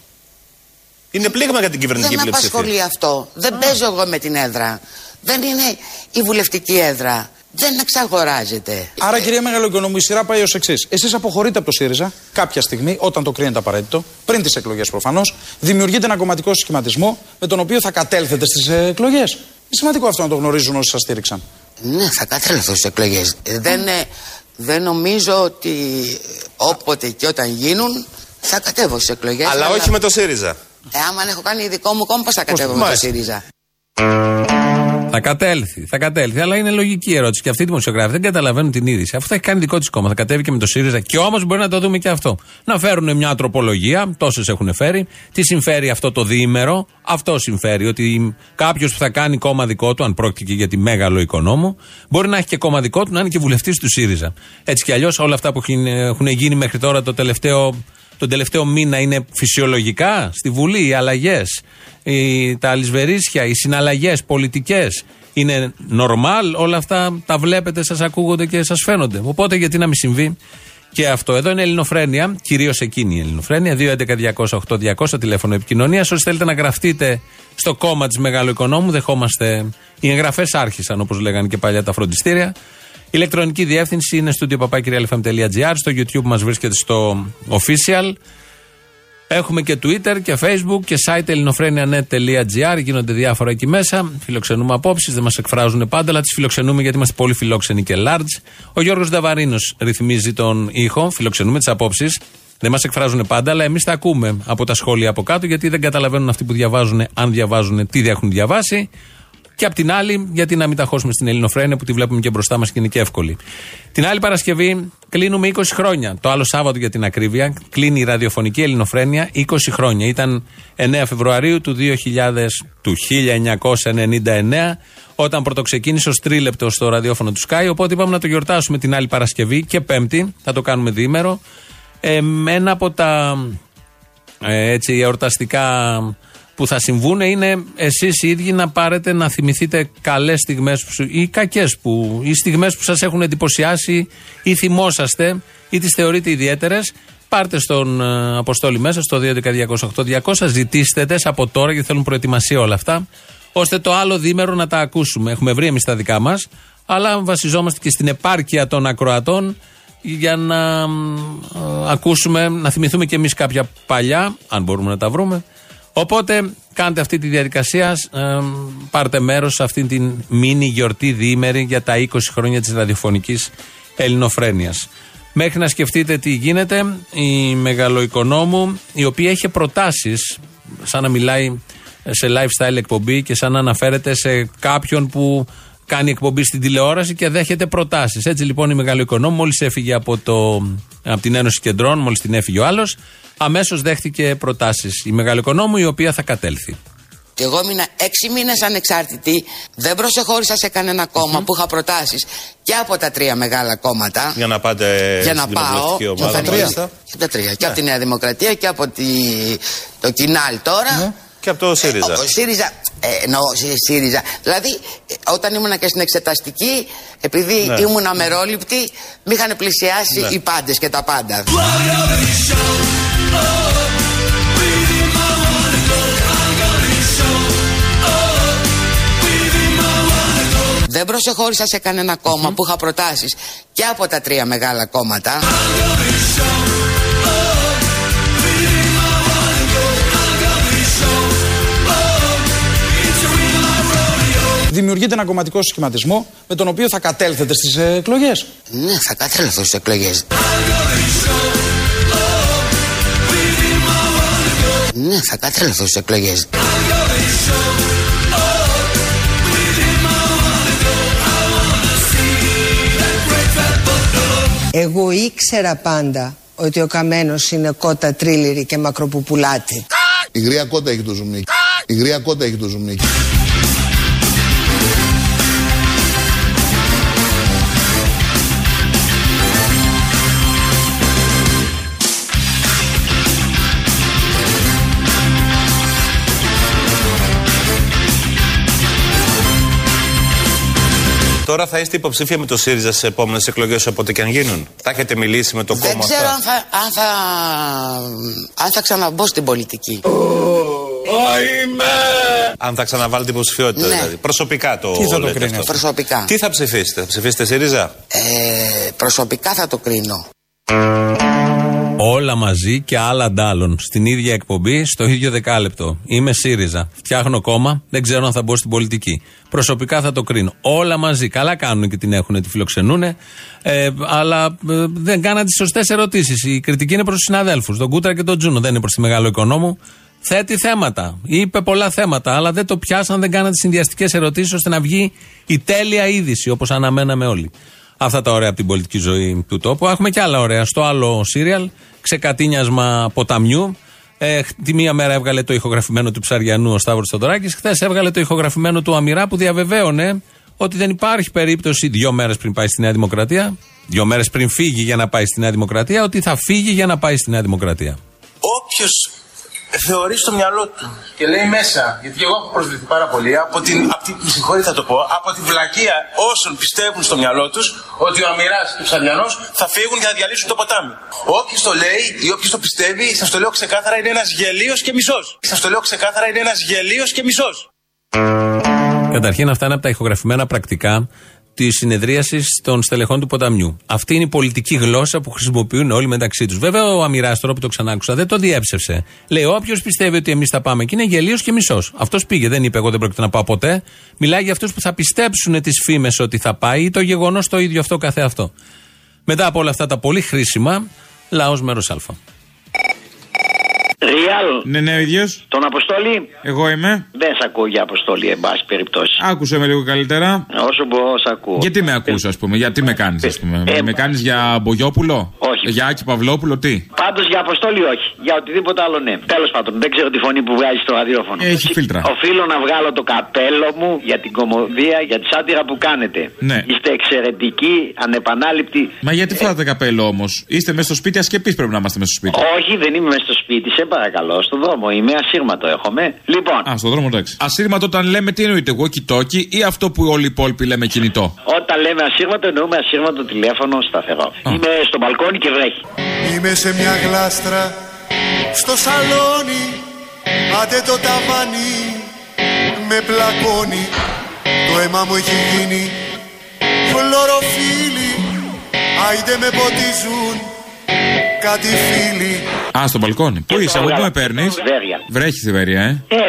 Είναι πλήγμα για την κυβερνητική πλειοψηφία. Δεν με απασχολεί αυτό. Δεν παίζω εγώ με την έδρα. Δεν είναι η βουλευτική έδρα. Δεν εξαγοράζεται. Άρα, κυρία Μεγαλοοικονόμου, η σειρά πάει ως εξής. Εσείς αποχωρείτε από το ΣΥΡΙΖΑ κάποια στιγμή, όταν το κρίνετε απαραίτητο, πριν τις εκλογές προφανώς, δημιουργείτε ένα κομματικό σχηματισμό με τον οποίο θα κατέλθετε στις εκλογές. Είναι σημαντικό αυτό να το γνωρίζουν όσοι σας στήριξαν. Ναι, θα κατέλθω στις εκλογές. Δεν νομίζω ότι όποτε και όταν γίνουν θα κατέβω στις εκλογές. Αλλά όχι με το ΣΥΡΙΖΑ. Άμα έχω κάνει δικό μου κόμμα, πώς θα κατέβω με το ΣΥΡΙΖΑ. Θα κατέλθει, αλλά είναι λογική ερώτηση. Και αυτοί οι δημοσιογράφοι δεν καταλαβαίνουν την είδηση. Αυτό θα έχει κάνει δικό της κόμμα. Θα κατέβει και με το ΣΥΡΙΖΑ. Και όμως μπορεί να το δούμε και αυτό. Να φέρουν μια τροπολογία, τόσες έχουν φέρει. Τι συμφέρει αυτό το διήμερο. Αυτό συμφέρει. Ότι κάποιος που θα κάνει κόμμα δικό του, αν πρόκειται και για τη Μεγαλοοικονόμου, μπορεί να έχει και κόμμα δικό του, να είναι και βουλευτής του ΣΥΡΙΖΑ. Έτσι κι αλλιώς όλα αυτά που έχουν γίνει μέχρι τώρα τον τελευταίο μήνα είναι φυσιολογικά στη Βουλή, οι αλλαγές. Τα αλυσβερίσια, οι συναλλαγές πολιτικές είναι normal, όλα αυτά τα βλέπετε, σας ακούγονται και σας φαίνονται. Οπότε γιατί να μην συμβεί και αυτό. Εδώ είναι Ελληνοφρένεια, κυρίως εκείνη η Ελληνοφρένεια, 211-208-200 τηλέφωνο επικοινωνίας. Όσοι θέλετε να γραφτείτε στο κόμμα της Μεγαλοοικονόμου, δεχόμαστε. Οι εγγραφές άρχισαν, όπως λέγανε και παλιά τα φροντιστήρια. Ηλεκτρονική διεύθυνση είναι studio@papakirialfm.gr. Στο YouTube μας βρίσκεται στο official. Έχουμε και Twitter και Facebook και site ελληνοφρένια.net.gr. Γίνονται διάφορα εκεί μέσα. Φιλοξενούμε απόψεις, δεν μας εκφράζουν πάντα, αλλά τις φιλοξενούμε γιατί είμαστε πολύ φιλόξενοι και large. Ο Γιώργος Νταβαρίνος ρυθμίζει τον ήχο. Φιλοξενούμε τις απόψεις. Δεν μας εκφράζουν πάντα, αλλά εμείς τα ακούμε από τα σχόλια από κάτω, γιατί δεν καταλαβαίνουν αυτοί που διαβάζουν, αν διαβάζουν, τι έχουν διαβάσει. Και απ' την άλλη, γιατί να μην τα χώσουμε στην Ελληνοφρένεια που τη βλέπουμε και μπροστά μας και είναι και εύκολη. Την άλλη Παρασκευή κλείνουμε 20 χρόνια. Το άλλο Σάββατο, για την ακρίβεια, κλείνει η ραδιοφωνική Ελληνοφρένεια 20 χρόνια. Ήταν 9 Φεβρουαρίου του 1999, όταν πρωτοξεκίνησε ως τρίλεπτο στο ραδιόφωνο του Sky. Οπότε είπαμε να το γιορτάσουμε την άλλη Παρασκευή και Πέμπτη. Θα το κάνουμε διήμερο. Ένα από τα εορταστικά που θα συμβούνε είναι εσείς οι ίδιοι να πάρετε, να θυμηθείτε καλές στιγμές ή κακές, οι στιγμές που σας έχουν εντυπωσιάσει ή θυμόσαστε ή τις θεωρείτε ιδιαίτερες. Πάρτε στον Αποστόλη μέσα στο 211-208-200, ζητήστε τες από τώρα, γιατί θέλουν προετοιμασία όλα αυτά, ώστε το άλλο διήμερο να τα ακούσουμε. Έχουμε βρει εμείς τα δικά μας, αλλά βασιζόμαστε και στην επάρκεια των ακροατών για να ακούσουμε, να θυμηθούμε κι εμείς κάποια παλιά, αν μπορούμε να τα βρούμε. Οπότε κάντε αυτή τη διαδικασία, πάρτε μέρος σε αυτή την μίνι γιορτή διήμερη για τα 20 χρόνια της ραδιοφωνικής Ελληνοφρένειας. Μέχρι να σκεφτείτε τι γίνεται, η Μεγαλοοικονόμου, η οποία είχε προτάσεις, σαν να μιλάει σε lifestyle εκπομπή και σαν να αναφέρεται σε κάποιον που κάνει εκπομπή στην τηλεόραση και δέχεται προτάσεις. Έτσι λοιπόν η Μεγαλοοικονόμου, μόλις έφυγε από την Ένωση Κεντρών, μόλις την έφυγε ο άλλος, αμέσως δέχτηκε προτάσεις η Μεγαλοοικονόμου, η οποία θα κατέλθει. Και εγώ έμεινα 6 μήνες ανεξάρτητη, δεν προσεχώρησα σε κανένα κόμμα που είχα προτάσεις και από τα 3 μεγάλα κόμματα. Για να πάτε για να πάω. Και ναι. Από τη Νέα Δημοκρατία και από το Κινάλ τώρα. Ναι. Και από το ΣΥΡΙΖΑ. ΣΥΡΙΖΑ. Δηλαδή, όταν ήμουνα και στην Εξεταστική, επειδή ναι. ήμουν αμερόληπτη, με είχαν πλησιάσει οι πάντες και τα πάντα. Δεν προσεχώρησα σε κανένα κόμμα που είχα προτάσεις και από τα 3 μεγάλα κόμματα. Δημιουργείται ένα κομματικό σχηματισμό με τον οποίο θα κατέλθετε στις εκλογές. Ναι, θα κατέλθω στις εκλογές. Ναι, θα κατέλθω στις εκλογές. Εγώ ήξερα πάντα ότι ο Καμένος είναι κότα τρίληρη και μακροπουπουλάτη. Η γρία κότα έχει το ζουμνίκι. Η γρία κότα έχει το ζουμνίκι. Τώρα θα είστε υποψήφια με το ΣΥΡΙΖΑ στις επόμενες εκλογές, όποτε και αν γίνουν. Θα έχετε μιλήσει με το κόμμα. Δεν ξέρω αν θα ξαναμπω στην πολιτική. Αν θα ξαναβάλλετε υποψηφιότητα, δηλαδή. Προσωπικά το λέτε αυτό. Προσωπικά. Τι θα ψηφίσετε, ΣΥΡΙΖΑ? Προσωπικά θα το κρίνω. Όλα μαζί και άλλα αντάλλων. Στην ίδια εκπομπή, στο ίδιο δεκάλεπτο. Είμαι ΣΥΡΙΖΑ. Φτιάχνω κόμμα. Δεν ξέρω αν θα μπω στην πολιτική. Προσωπικά θα το κρίνω. Όλα μαζί. Καλά κάνουν και την έχουνε, τη φιλοξενούνε. Αλλά δεν κάναν τις σωστές ερωτήσεις. Η κριτική είναι προς τους συναδέλφους. Τον Κούτρα και τον Τζούνο. Δεν είναι προς τη Μεγαλοοικονόμου. Θέτει θέματα. Είπε πολλά θέματα. Αλλά δεν το πιάσαν. Δεν κάναν τις συνδυαστικές ερωτήσεις ώστε να βγει η τέλεια είδηση όπως αναμέναμε όλοι. Αυτά τα ωραία από την πολιτική ζωή του τόπου. Έχουμε και άλλα ωραία. Στο άλλο σύριαλ, ξεκατίνιασμα ποταμιού. Τη μία μέρα έβγαλε το ηχογραφημένο του Ψαριανού ο Σταύρος Θεοδωράκης. Χθες έβγαλε το ηχογραφημένο του Αμυρά που διαβεβαίωνε ότι δεν υπάρχει περίπτωση 2 μέρες πριν πάει στη Νέα Δημοκρατία, 2 μέρες πριν φύγει για να πάει στη Νέα Δημοκρατία, ότι θα φύγει για να πάει στη Νέα Δημοκρατία. Όποιος θεωρεί στο μυαλό του και λέει μέσα, γιατί εγώ έχω προσβληθεί πάρα πολύ από τη βλακεία όσων πιστεύουν στο μυαλό τους ότι ο Αμυράς και ο Ψαριανός θα φύγουν για να διαλύσουν το ποτάμι. Όποιος το λέει ή όποιος το πιστεύει, σας το λέω ξεκάθαρα, είναι ένας γελίος και μισός. Καταρχήν, αυτά είναι από τα ηχογραφημένα πρακτικά τη συνεδρίαση των στελεχών του ποταμιού. Αυτή είναι η πολιτική γλώσσα που χρησιμοποιούν όλοι μεταξύ του. Βέβαια, ο Αμυράς, τώρα που το ξανάκουσα, δεν το διέψευσε. Λέει: όποιος πιστεύει ότι εμείς θα πάμε εκεί είναι γελίος και μισός. Αυτός πήγε, δεν είπε: εγώ δεν πρόκειται να πάω ποτέ. Μιλάει για αυτούς που θα πιστέψουν τις φήμες ότι θα πάει ή το γεγονός το ίδιο αυτό καθεαυτό. Μετά από όλα αυτά τα πολύ χρήσιμα, λαός μέρος Α. Ριάλ. Ναι, ο ίδιος. Τον Αποστόλη. Εγώ είμαι. Δεν σ' ακούω για Αποστόλη, εν πάση περιπτώσει. Άκουσε με λίγο καλύτερα. Όσο μπορώ, σ' ακούω. Γιατί με ακούς, ας πούμε, γιατί με κάνεις, ας πούμε. Με κάνεις για Μπογιόπουλο. Όχι. Για Άκη Παυλόπουλο, τι. Πάντως για Αποστόλη, όχι. Για οτιδήποτε άλλο, ναι. Τέλος πάντων, δεν ξέρω τη φωνή που βγάζεις στο ραδιόφωνο. Έχει φίλτρα. Οφείλω να βγάλω το καπέλο μου για την κωμωδία, για τη σάτυρα που κάνετε. Ναι. Είστε εξαιρετικοί, ανεπανάληπτοι. Μα γιατί φοράτε καπέλο όμως? Είστε μέσα στο σπίτι, ας και πεις πρέπει να είμαστε μέσα στο σπίτι. Όχι, δεν είμαι μέσα στο σπίτι. Παρακαλώ, στον δρόμο είμαι, ασύρματο έχουμε. Λοιπόν. Α, στον δρόμο εντάξει. Ασύρματο όταν λέμε τι εννοείται, walkie-talkie ή αυτό που όλοι οι υπόλοιποι λέμε κινητό? Όταν λέμε ασύρματο εννοούμε ασύρματο τηλέφωνο σταθερό. Είμαι στο μπαλκόνι και βρέχει. Είμαι σε μια γλάστρα, στο σαλόνι, άντε το ταβάνι, με πλακώνει. Το αίμα μου έχει γίνει χλωροφύλλι, άιντε με ποτίζουν. Κάτι φίλοι. Α, στο μπαλκόνι. Πού είσαι, από πού με παίρνεις? Βρέχει στη Βέρεια,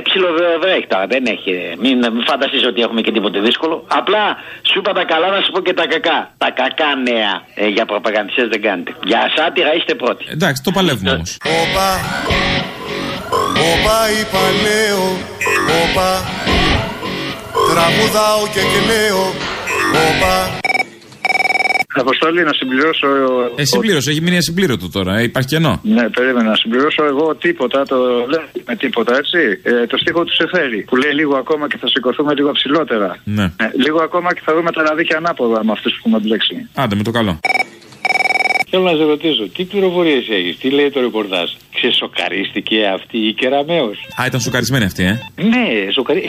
ψιλοβρέχει τώρα, δεν έχει. Μην φανταστείς ότι έχουμε και τίποτε δύσκολο. Απλά σου είπα τα καλά, να σου πω και τα κακά. Τα κακά νέα για προπαγανδιστές δεν κάνετε. Για σάτυρα είστε πρώτοι. Εντάξει, το παλεύουμε όμως. Όπα, όπα, είπα λέω. Όπα, τραγουδάω και κλαίω. Όπα. Αποστολή, να συμπληρώσω. Συμπλήρωσε, έχει μείνει ασυμπλήρωτο τώρα, υπάρχει κενό. Ναι, περίμενα να συμπληρώσω εγώ τίποτα, το λέω με τίποτα, έτσι. Το στίχο του Σεφέρη, που λέει λίγο ακόμα και θα σηκωθούμε λίγο ψηλότερα. Ναι. Λίγο ακόμα και θα δούμε τα ραδίκια ανάποδα με αυτού που έχουμε μπλέξει. Άντε με το καλό. Θέλω να σε ρωτήσω, τι πληροφορίες έχεις, τι λέει το ρεπορτάζ. Ξεσοκαρίστηκε αυτή η Κεραμέως. Α, ήταν σοκαρισμένη αυτή, Ναι,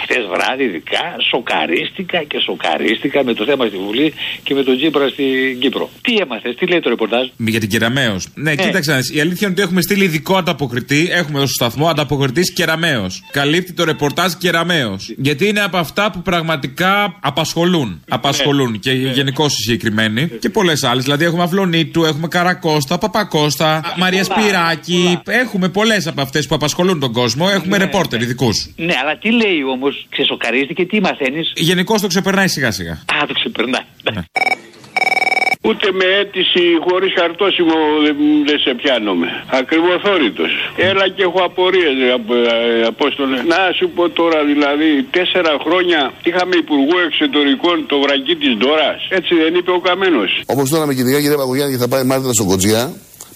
χθες βράδυ ειδικά σοκαρίστηκα και σοκαρίστηκα με το θέμα στη Βουλή και με τον Τσίπρα στην Κύπρο. Τι έμαθες, τι λέει το ρεπορτάζ. Για την Κεραμέως. Ναι, κοίταξε, η αλήθεια είναι ότι έχουμε στείλει ειδικό ανταποκριτή. Έχουμε εδώ στο σταθμό ανταποκριτής Κεραμέως. Καλύπτει το ρεπορτάζ Κεραμέως. Γιατί είναι από αυτά που πραγματικά απασχολούν. Απασχολούν και γενικώς συγκεκριμένοι. Και πολλές άλλες. Δηλαδή έχουμε Αυλωνίτου, έχουμε Καρακώστα, Παπακώστα, Μαρία Σπυράκη. Έχουμε πολλές από αυτές που απασχολούν τον κόσμο. Έχουμε ρεπόρτερ ειδικούς. Ναι, αλλά τι λέει όμως, ξεσοκαρίστηκε, τι μαθαίνεις. Γενικώς το ξεπερνάει σιγά σιγά. Α, το ξεπερνάει. Ναι. Ούτε με αίτηση χωρίς χαρτόσημο δεν σε πιάνομαι. Ακριβοθόρητος. Έλα και έχω απορίες, Απόστολε. Να σου πω τώρα, δηλαδή, 4 χρόνια είχαμε υπουργό εξωτερικών το βρακί της Ντόρας. Έτσι δεν είπε ο Καμένος. Όπως τώρα με κυνηγά, κύριε Παπαγιάννη, θα πάει μάρτυρα στον Κοτζιά.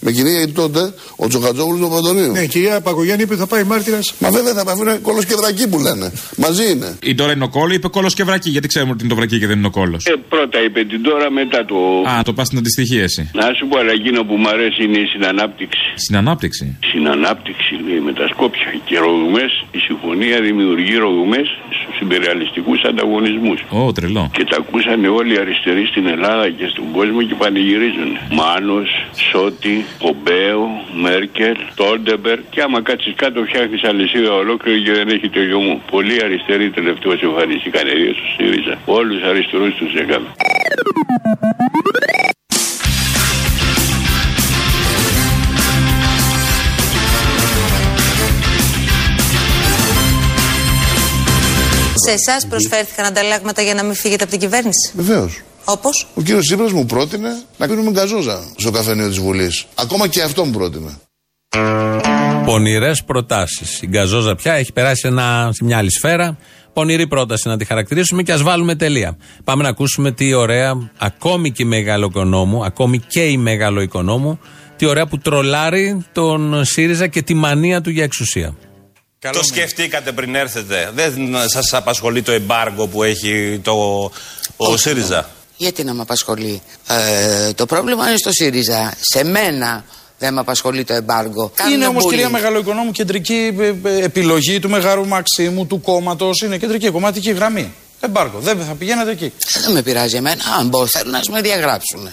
Με κυρία γιατί τότε ο Τζοχατζόγλου του Παντονίου. Ναι, η κυρία Παπαγιάννη είπε θα πάει μάρτυρας. Μα βέβαια θα πάει κόλος και βρακή που λένε. Μαζί είναι. Η Ντόρα είναι ο κόλλο, είπε κόλος και βρακή. Γιατί ξέρουμε ότι είναι το βρακή και δεν είναι ο κόλλος. Πρώτα είπε την Ντόρα, μετά το. Α, το πας στην αντιστοιχίαση. Να σου πω, αλλά εκείνο που μου αρέσει είναι η συνανάπτυξη. Συνανάπτυξη. Συνανάπτυξη λέει με τα Σκόπια και ρογμές. Η συμφωνία δημιουργεί ρογμές στους υπεριαλιστικούς ανταγωνισμούς. Ω, τρελό. Και τα ακούσανε όλοι οι αριστεροί στην Ελλάδα και στον κόσμο και πανηγυρίζουν. Μάνος, Σότη. Πομπέο, Μέρκελ, Τόντεμπερ και άμα κάτσεις κάτω φτιάχνεις αλυσίδα ολόκληρη και δεν έχει τελειωμού. Πολλοί αριστεροί τελευταίως εμφανίστηκαν, ιδίως του ΣΥΡΙΖΑ. Όλους τους αριστερούς τους έκανα. Σε εσάς προσφέρθηκαν ανταλλάγματα για να μην φύγετε από την κυβέρνηση. Βεβαίως. Όπως? Ο κύριος Τσίπρας μου πρότεινε να πίνουμε γκαζόζα στο καφενείο της Βουλής. Ακόμα και αυτό μου πρότεινε. Πονηρές προτάσεις. Η γκαζόζα πια έχει περάσει σε μια άλλη σφαίρα. Πονηρή πρόταση να τη χαρακτηρίσουμε και ας βάλουμε τελεία. Πάμε να ακούσουμε τι ωραία, ακόμη και η Μεγαλοοικονόμου, τι ωραία που τρολάρει τον ΣΥΡΙΖΑ και τη μανία του για εξουσία. Το σκεφτήκατε πριν έρθετε. Δεν σας απασχολεί το εμπάργκο που έχει ο ΣΥΡΙΖΑ. Γιατί να με απασχολεί. Το πρόβλημα είναι στο ΣΥΡΙΖΑ. Σε μένα δεν με απασχολεί το εμπάργκο. Είναι όμως, κυρία Μεγαλοοικονόμου, κεντρική επιλογή του Μεγάρου Μαξίμου, του κόμματος. Είναι κεντρική κομματική γραμμή. Εμπάργκο. Δεν θα πηγαίνετε εκεί. Δεν με πειράζει εμένα. Αν μπορώ, θέλουν να με διαγράψουν.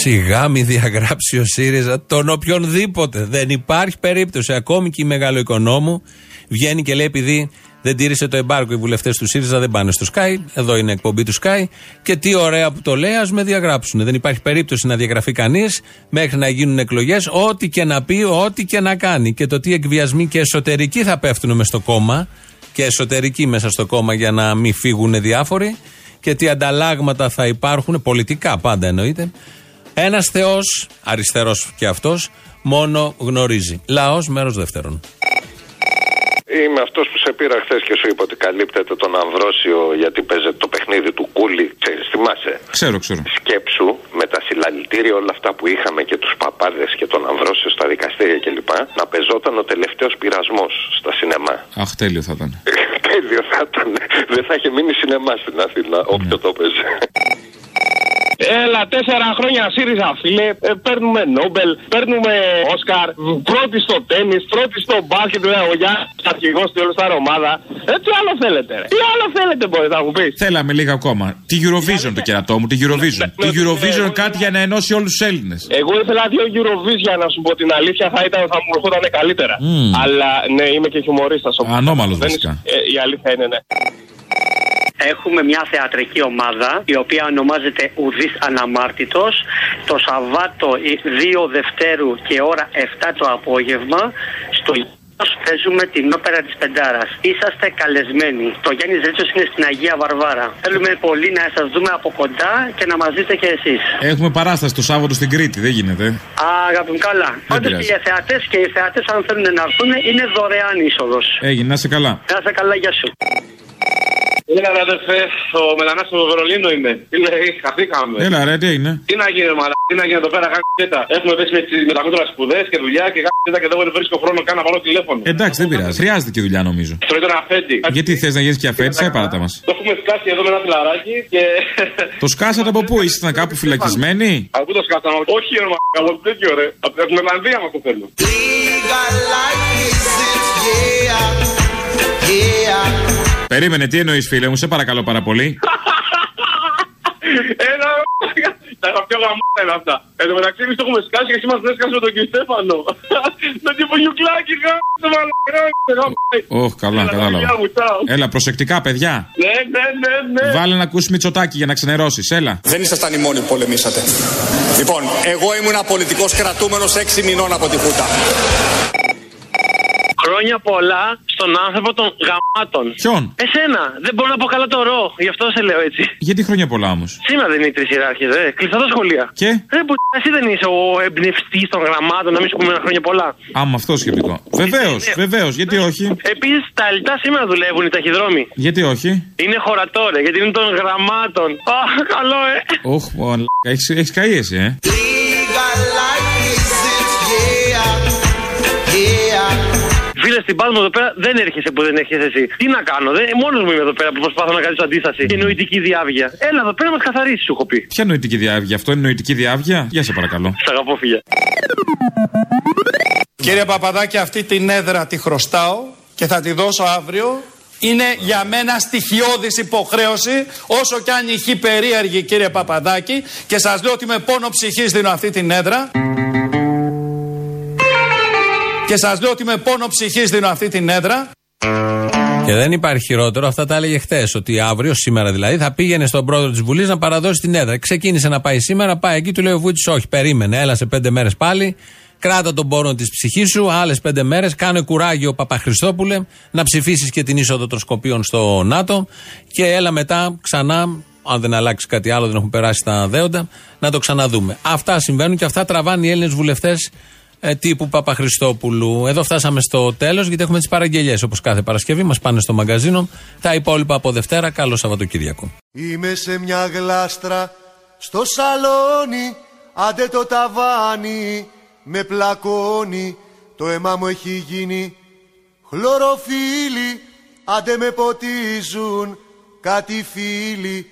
Σιγά μη διαγράψει ο ΣΥΡΙΖΑ τον οποιονδήποτε. Δεν υπάρχει περίπτωση. Ακόμη και η Μεγαλοοικονόμου βγαίνει και λέει, επειδή δεν τήρησε το εμπάργκο, οι βουλευτές του ΣΥΡΙΖΑ δεν πάνε στο Sky. Εδώ είναι εκπομπή του Sky. Και τι ωραία που το λέει, ας με διαγράψουν. Δεν υπάρχει περίπτωση να διαγραφεί κανείς μέχρι να γίνουν εκλογές. Ό,τι και να πει, ό,τι και να κάνει. Και το τι εκβιασμοί και εσωτερικοί θα πέφτουν μες στο κόμμα. Και εσωτερικοί μέσα στο κόμμα για να μην φύγουν διάφοροι. Και τι ανταλλάγματα θα υπάρχουν, πολιτικά πάντα εννοείται. Ένας θεός, αριστερός και αυτός, μόνο γνωρίζει. Λαός, μέρος δεύτερον. Είμαι αυτός που σε πήρα χθες και σου είπα ότι καλύπτεται τον Αμβρόσιο γιατί παίζεται το παιχνίδι του Κούλι. Ξέρεις, θυμάσαι. Ξέρω. Σκέψου με τα συλλαλητήρια όλα αυτά που είχαμε και τους παπάδες και τον Αμβρόσιο στα δικαστήρια κλπ. Να παίζονταν ο τελευταίος πειρασμός στα σινεμά. Αχ, τέλειο θα ήταν. Τέλειο θα ήταν. Δεν θα είχε μείνει σινεμά στην Αθήνα, όποιο το παίζει. Έλα, 4 χρόνια ΣΥΡΙΖΑ, φίλε. Παίρνουμε Νόμπελ, παίρνουμε Όσκαρ. Πρώτη στο τένις, πρώτη στο μπάσκετ. Ο Γιάννης αρχηγός του όλου στα ομάδα. Τι άλλο θέλετε, ρε. Τι άλλο θέλετε, μπορείτε να μου πεις. Θέλαμε λίγα ακόμα. Τη Eurovision το κερατό μου, τη Eurovision. Τη Eurovision κάτι για να ενώσει όλους τους Έλληνες. Εγώ ήθελα 2 Eurovision, να σου πω την αλήθεια, θα μου ερχόταν καλύτερα. Αλλά ναι, είμαι και χιουμορίστας. Ανώμαλος βασικά. Η αλήθεια είναι ναι. Έχουμε μια θεατρική ομάδα η οποία ονομάζεται Ουδής Αναμάρτητος. Το Σαββάτο 2 Δευτέρου και ώρα 7 το απόγευμα στο παίζουμε την όπερα της Πεντάρας. Είσαστε καλεσμένοι. Το Γιάννης Ζήτσος είναι στην Αγία Βαρβάρα. Θέλουμε πολύ να σας δούμε από κοντά και να μας δείτε και εσείς. Έχουμε παράσταση το Σάββατο στην Κρήτη, δεν γίνεται. Α, αγαπητοί, καλά. Πάντως οι θεατές και οι θεατές, αν θέλουν να έρθουν, είναι δωρεάν είσοδος. Έγινε, να είσαι καλά. Να είσαι καλά, γεια σου. Έλα ρε αδερφέ, ο Μελανάς στο Βερολίνο είμαι. Τι λέει, χαθήκαμε. Έλα ρε, τι είναι. Τι να γίνει μαλα, τι να γίνει εδώ πέρα, κάκτα. Έχουμε πέσει με τα κούτρα σπουδές και δουλειά και κάκτα και δεν βρίσκω χρόνο καν να βάλω τηλέφωνο. Εντάξει, δεν πειράζει. Χρειάζεται και δουλειά νομίζω. Στρογγυλά αφέντη. Γιατί θε να γίνει και αφέντη, έπαρατα μα. Το έχουμε σκάσει εδώ με ένα φιλαράκι και. Το σκάσατε από πού, ήσασταν κάπου φυλακισμένοι. Από πού το σκάσαμε, όχι ορμα, καλό τέτοιο ρε. Από την Ολλανδία μα το θέλω. Περίμενε, τι εννοείς φίλε μου, σε παρακαλώ πάρα πολύ. Ένα τα πιο γαμμάτα είναι αυτά. Εν τω μεταξύ εμείς το έχουμε σκάσει και εσύ μας έσκασε τον κύριο Στέφανο. Με την Πουγιουκλάκη γάμισε μαλακρό. Ωχ, καλά, κατάλαβα. Έλα, προσεκτικά παιδιά. Ναι. Βάλε να ακούσει Μητσοτάκη για να ξενερώσεις, έλα. Δεν ήσασταν οι μόνοι που πολεμήσατε. Λοιπόν, εγώ ήμουν πολιτικός κρατούμενος 6 μηνών από τη Χούτα. Χρόνια πολλά στον άνθρωπο των γαμάτων. Ποιον? Εσένα. Δεν μπορώ να πω καλά το ρο. Γι' αυτό σε λέω έτσι. Γιατί χρόνια πολλά όμως. Σήμερα δεν είναι οι τρεις ιεράρχες, ε. Κλειστά τα σχολεία. Και. Ρε που εσύ δεν είσαι ο εμπνευστής των γραμμάτων, να μην σου πούμε ένα χρόνια πολλά. Άμα αυτό σχετικό. Βεβαίως, βεβαίως. Γιατί όχι. Επίσης τα αλυτά σήμερα δουλεύουν οι ταχυδρόμοι. Γιατί όχι. Είναι χωρατό, ρε. Γιατί είναι των γραμμάτων. Αχ, καλό, ε. Οχ, μαλάκα. Έχεις καεί εσύ, ε. Φίλε, στην Πάτμο εδώ πέρα δεν έρχεσαι που δεν έρχεσαι εσύ. Τι να κάνω, μόνος μου είμαι εδώ πέρα που προσπάθω να κάνω αντίσταση. Και νοητική διάβγεια. Έλα εδώ πέρα να μας καθαρίσεις, σου έχω πει. Ποια νοητική διάβγεια, αυτό είναι νοητική διάβγεια. Γεια σε παρακαλώ. Σ' αγαπώ, φίλια. Κύριε Παπαδάκη, αυτή την έδρα τη χρωστάω και θα τη δώσω αύριο. Είναι για μένα στοιχειώδης υποχρέωση, όσο κι αν ηχεί περίεργη, κύριε Παπαδάκη. Και σας λέω ότι με πόνο ψυχής δίνω αυτή την έδρα. Και σας λέω ότι με πόνο ψυχής δίνω αυτή την έδρα. Και δεν υπάρχει χειρότερο, αυτά τα έλεγε χθες. Ότι αύριο, σήμερα δηλαδή, θα πήγαινε στον πρόεδρο της Βουλής να παραδώσει την έδρα. Ξεκίνησε να πάει σήμερα, πάει εκεί, του λέει ο Βούτσης: όχι, περίμενε, έλα σε 5 μέρες πάλι. Κράτα τον πόνο της ψυχής σου, άλλες 5 μέρες. Κάνε κουράγιο, Παπαχριστόπουλε, να ψηφίσεις και την είσοδο των Σκοπίων στο ΝΑΤΟ. Και έλα μετά ξανά, αν δεν αλλάξει κάτι άλλο, δεν έχουν περάσει τα δέοντα, να το ξαναδούμε. Αυτά συμβαίνουν και αυτά τραβάνε οι Έλληνες βουλευτές. Τύπου Παπαχριστόπουλου. Εδώ φτάσαμε στο τέλος γιατί έχουμε τις παραγγελίες όπως κάθε Παρασκευή. Μας πάνε στο μαγκαζίνο. Τα υπόλοιπα από Δευτέρα. Καλό Σαββατοκύριακο. Είμαι σε μια γλάστρα στο σαλόνι. Άντε το ταβάνι με πλακώνει. Το αίμα μου έχει γίνει χλωροφύλλι. Άντε με ποτίζουν κάτι φίλοι.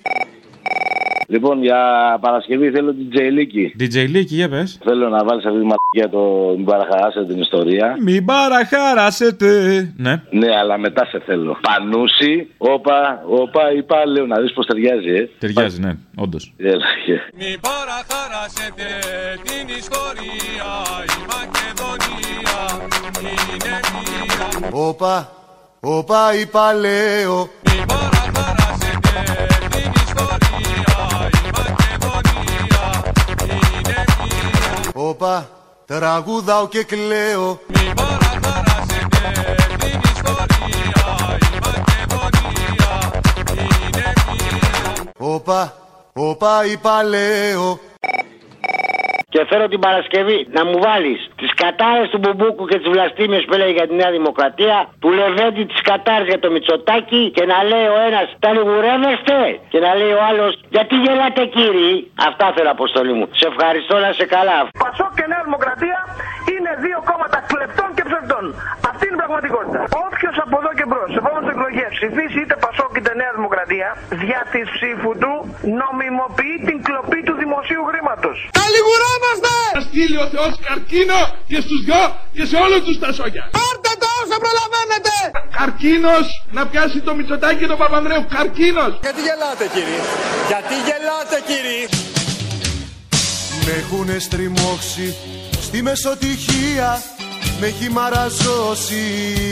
Λοιπόν, για Παρασκευή θέλω την Τζέιλίκη. Την Τζέιλίκη, για πες. Θέλω να βάλεις αυτή τη μαλακία το μην παραχαράσετε την ιστορία. Μην παραχαράσετε. Ναι. Ναι, αλλά μετά σε θέλω. Πανούση, όπα, είπα, λέω να δεις πως ταιριάζει, ε. Ταιριάζει, ναι, όντως. Μην παραχαράσετε την ιστορία. Η Μακεδονία είναι μία. Όπα, είπα, λέω. Μην παραχαράσετε. Όπα, τραγουδάω και κλαίω. Μην παραχαράσετε την ιστορία. Η Μακεδονία είναι μία. Όπα, είπα λέω. Και θέλω την Παρασκευή να μου βάλεις τις κατάρες του Μπουμπούκου και τις βλαστήμιες που έλεγε για τη Νέα Δημοκρατία, του Λεβέντη τις κατάρες για το Μητσοτάκη και να λέει ο ένας τα λιγουρεύεστε και να λέει ο άλλος γιατί γελάτε κύριοι. Αυτά θέλω αποστολή μου. Σε ευχαριστώ, να σε καλά. Πασόκ και Νέα Δημοκρατία είναι δύο κόμματα κλεπτών και ψευδών. Αυτή είναι η πραγματικότητα. Όποιος από εδώ και μπρος, σε επόμενες εκλογές, ψηφίσει είτε Πασόκ είτε Νέα Δημοκρατία, δια της ψήφου του νομιμοποιεί την κλοπή του δημοσίου χρήματος. Τα λιγουρεύεστε! Θα στείλει ο Θεός καρκίνο και στους δυο και σε όλους τους τα σόγια. Πάρτε το όσο προλαβαίνετε! Καρκίνος να πιάσει το Μητσοτάκη και τον Παπανδρέου. Καρκίνος! Γιατί γελάτε κύριοι! Μ' έχουνε στριμώξει στη Μεσοτυχία. Μ' έχει μαραζώσει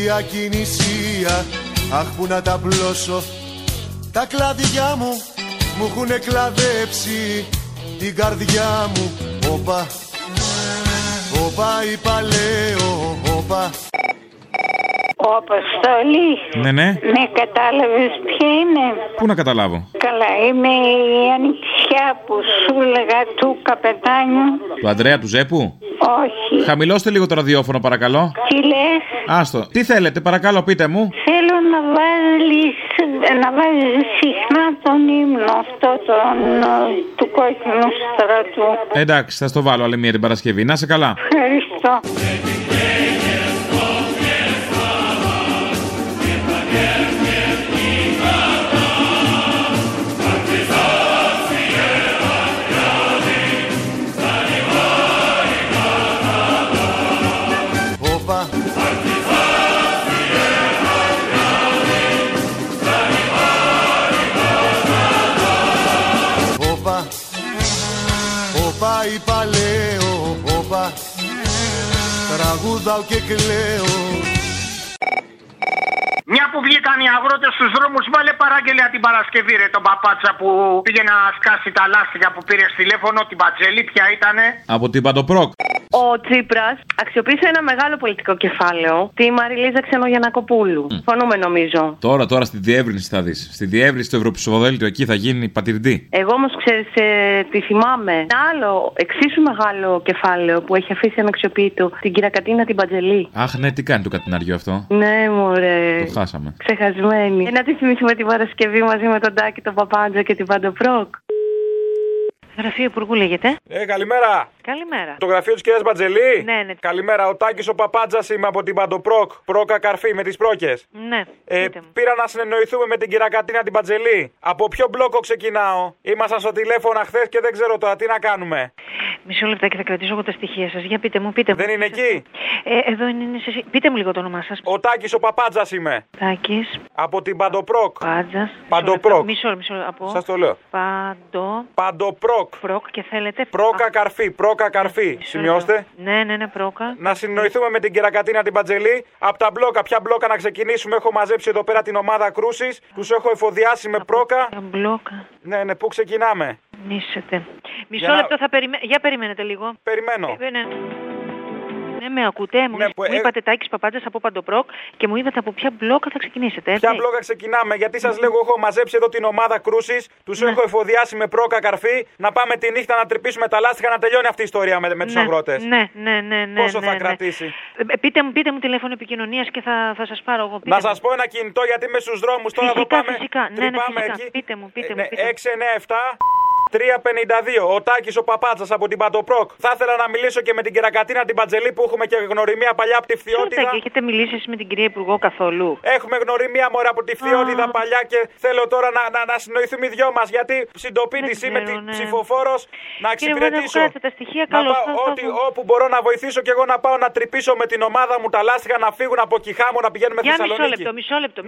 η ακινησία. Αχ που να τα πλώσω τα κλαδιά μου. Μου έχουνε κλαδέψει την καρδιά μου. Όπα είπα λέω. Όπα. Ο Αποστόλη, ναι. Με κατάλαβες ποια είναι? Πού να καταλάβω? Καλά, είμαι η ανοιξιά που σου έλεγα του καπετάνιου. Του Ανδρέα του Ζέπου? Όχι. Χαμηλώστε λίγο το ραδιόφωνο παρακαλώ. Τι λες? Άστο. Τι θέλετε παρακαλώ πείτε μου. Θέλω θέλω να βάζεις συχνά τον ύμνο αυτό του κόκκινου στρατού. Εντάξει, θα στο βάλω άλλη μία την Παρασκευή. Να σε καλά. Ευχαριστώ. Πάει παλαιό, όπα, τραγούδαω και κλαίω. Μια που βγήκαν οι αγρότες στους δρόμους, βάλε παράγγελια την Παρασκευή, ρε, τον παπάτσα που πήγε να σκάσει τα λάστιχα που πήρε τηλέφωνο, την Βατζελή, ποια ήτανε. Από την Παντοπρόκ. Ο Τσίπρας αξιοποίησε ένα μεγάλο πολιτικό κεφάλαιο, τη Μαριλίζα Ξενογιαννακοπούλου. Φωνούμε, νομίζω. Τώρα στη διεύρυνση θα δεις. Στη διεύρυνση του Ευρωψηφοδέλτιου, εκεί θα γίνει πατηρντή. Εγώ όμως ξέρεις τι θυμάμαι. Ένα άλλο εξίσου μεγάλο κεφάλαιο που έχει αφήσει αναξιοποιητό, την κυρία Κατίνα την Βατζελή. Αχ, ναι, τι κάνει το κατιναριό αυτό. Ναι, μωρέ. Ξεχασμένη. Να τη θυμηθούμε την Παρασκευή μαζί με τον Τάκη, τον Παπάντζα και την Παντοπρόκ. Γραφείο Υπουργού λέγεται. Καλημέρα. Καλημέρα. Το γραφείο της κυρίας Βατζελή. Ναι. Καλημέρα. Ο Τάκης ο Παπάντζας είμαι από την Παντοπρόκ. Πρόκα καρφί με τις πρόκες. Ναι. Πήρα να συνεννοηθούμε με την κυρία Κατίνα την Βατζελή. Από ποιο μπλόκο ξεκινάω? Ήμασταν στο τηλέφωνο χθες και δεν ξέρω τώρα τι να κάνουμε. Μισό λεπτάκι, θα κρατήσω εγώ τα στοιχεία σας. Για πείτε μου. Δεν είναι εκεί. Εδώ είναι. Πείτε μου λίγο το όνομά σας. Ο Τάκης ο Παπάντζας είμαι. Τάκης. Από την Παντοπρόκ. Παντοπρόκ. Μισό λεπτό. Από... Σας το λέω. Παντοπρόκ. Προκ και θέλετε. Πρόκα καρφί. Σημειώστε. Ναι, πρόκα. Να συνοηθούμε με την Κερακατίνα την Βατζελή. Από τα μπλόκα, ποια μπλόκα να ξεκινήσουμε. Έχω μαζέψει εδώ πέρα την ομάδα κρούσης. Τους έχω εφοδιάσει με πρόκα. Ναι, πού ξεκινάμε. Μισό λεπτό θα περιμένω. Για περιμένετε λίγο. Περιμένω. Ναι, με ακούτε. Μου είπατε Τάκης Παπάντζας από Παντοπρόκ και μου είδατε από ποια μπλόκα θα ξεκινήσετε. Ποια μπλόκα ξεκινάμε, γιατί σας λέγω, έχω μαζέψει εδώ την ομάδα κρούσης, τους έχω εφοδιάσει με πρόκα καρφί, να πάμε τη νύχτα να τρυπήσουμε τα λάστιχα, να τελειώνει αυτή η ιστορία με τους αγρότες. Ναι. Πόσο θα κρατήσει. Πείτε μου τηλέφωνο επικοινωνίας και θα σας πάρω εγώ. Να σας πω ένα κινητό, γιατί είμαι στους δρόμους τώρα. Φυσικά. Πείτε μου. 697. 352. Ο Τάκης ο Παπάτσας από την Παντοπρόκ. Θα ήθελα να μιλήσω και με την κυρία Κατίνα την Βατζελή που έχουμε και γνωριμία παλιά από τη Φθιώτιδα. Τάκη, έχετε μιλήσει με την κυρία Υπουργό καθόλου? Έχουμε γνωριμία μωρά από τη Φθιώτιδα παλιά και θέλω τώρα να συνοηθούμε οι δυο μας, γιατί συντοπίτης είμαι ψηφοφόρος να εξυπηρετήσω. Όπου μπορώ να βοηθήσω και εγώ να πάω να τρυπήσω με την ομάδα μου τα λάστιχα, να φύγουν από Κιχάμο, να πηγαίνουμε Θεσσαλονίκη. Μισό λεπτό.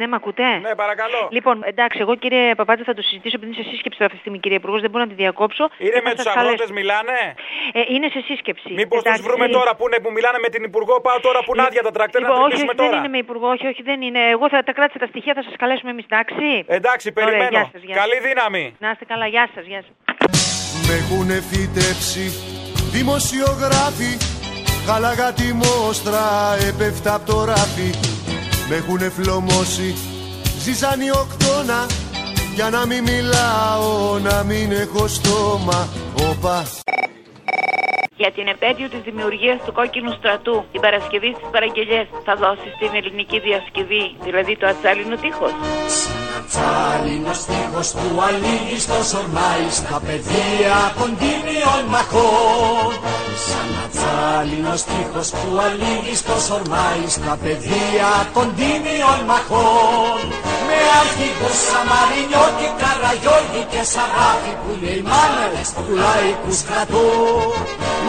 Ναι, μ' ακούτε. Ναι, παρακαλώ. Λοιπόν, εντάξει, εγώ κύριε Παπάτζα θα το συζητήσω, επειδή είναι σε σύσκεψη αυτή τη στιγμή, κύριε Υπουργός, δεν μπορώ να τη διακόψω. Είναι με τους αγρότες, μιλάνε. Είναι σε σύσκεψη. Μήπως τους βρούμε τώρα που μιλάνε με την Υπουργό, πάω τώρα που είναι άδεια τα τρακτέρ να τα κλείσουμε τώρα. Δεν είναι με Υπουργό, όχι, δεν είναι. Εγώ θα τα κράτησα τα στοιχεία, θα σας καλέσουμε εμείς, εντάξει. Εντάξει, περιμένω. Ωραία, γεια σας. Καλή δύναμη. Να είστε καλά, γεια σας. Με έχουν φυτέψει δημοσιογράφοι, χαλάγα τη μόστρα, έπεφτα απ' το ράφι. Μ' έχουνε φλωμώσει, ζήσαν οι οκτώνα, για να μην μιλάω, να μην έχω στόμα. Όπα. Για την επέτειο της δημιουργίας του Κόκκινου Στρατού, την Παρασκευή στις παραγγελιές, θα δώσεις την ελληνική διασκευή, δηλαδή το ατσάλινο τείχος. Σαν ατσάλινος τείχος που ανοίγει στο σορμάι, στα πεδία των τίμιων μαχών. Σαν ατσάλινος τείχος που ανοίγει στο σορμάι, στα πεδία των τίμιων μαχών. Με αρχηγό Σαμαρινιώτη, Καραγιώτη και Σαράφη που λέει μάνερες του λαϊκού στρατού.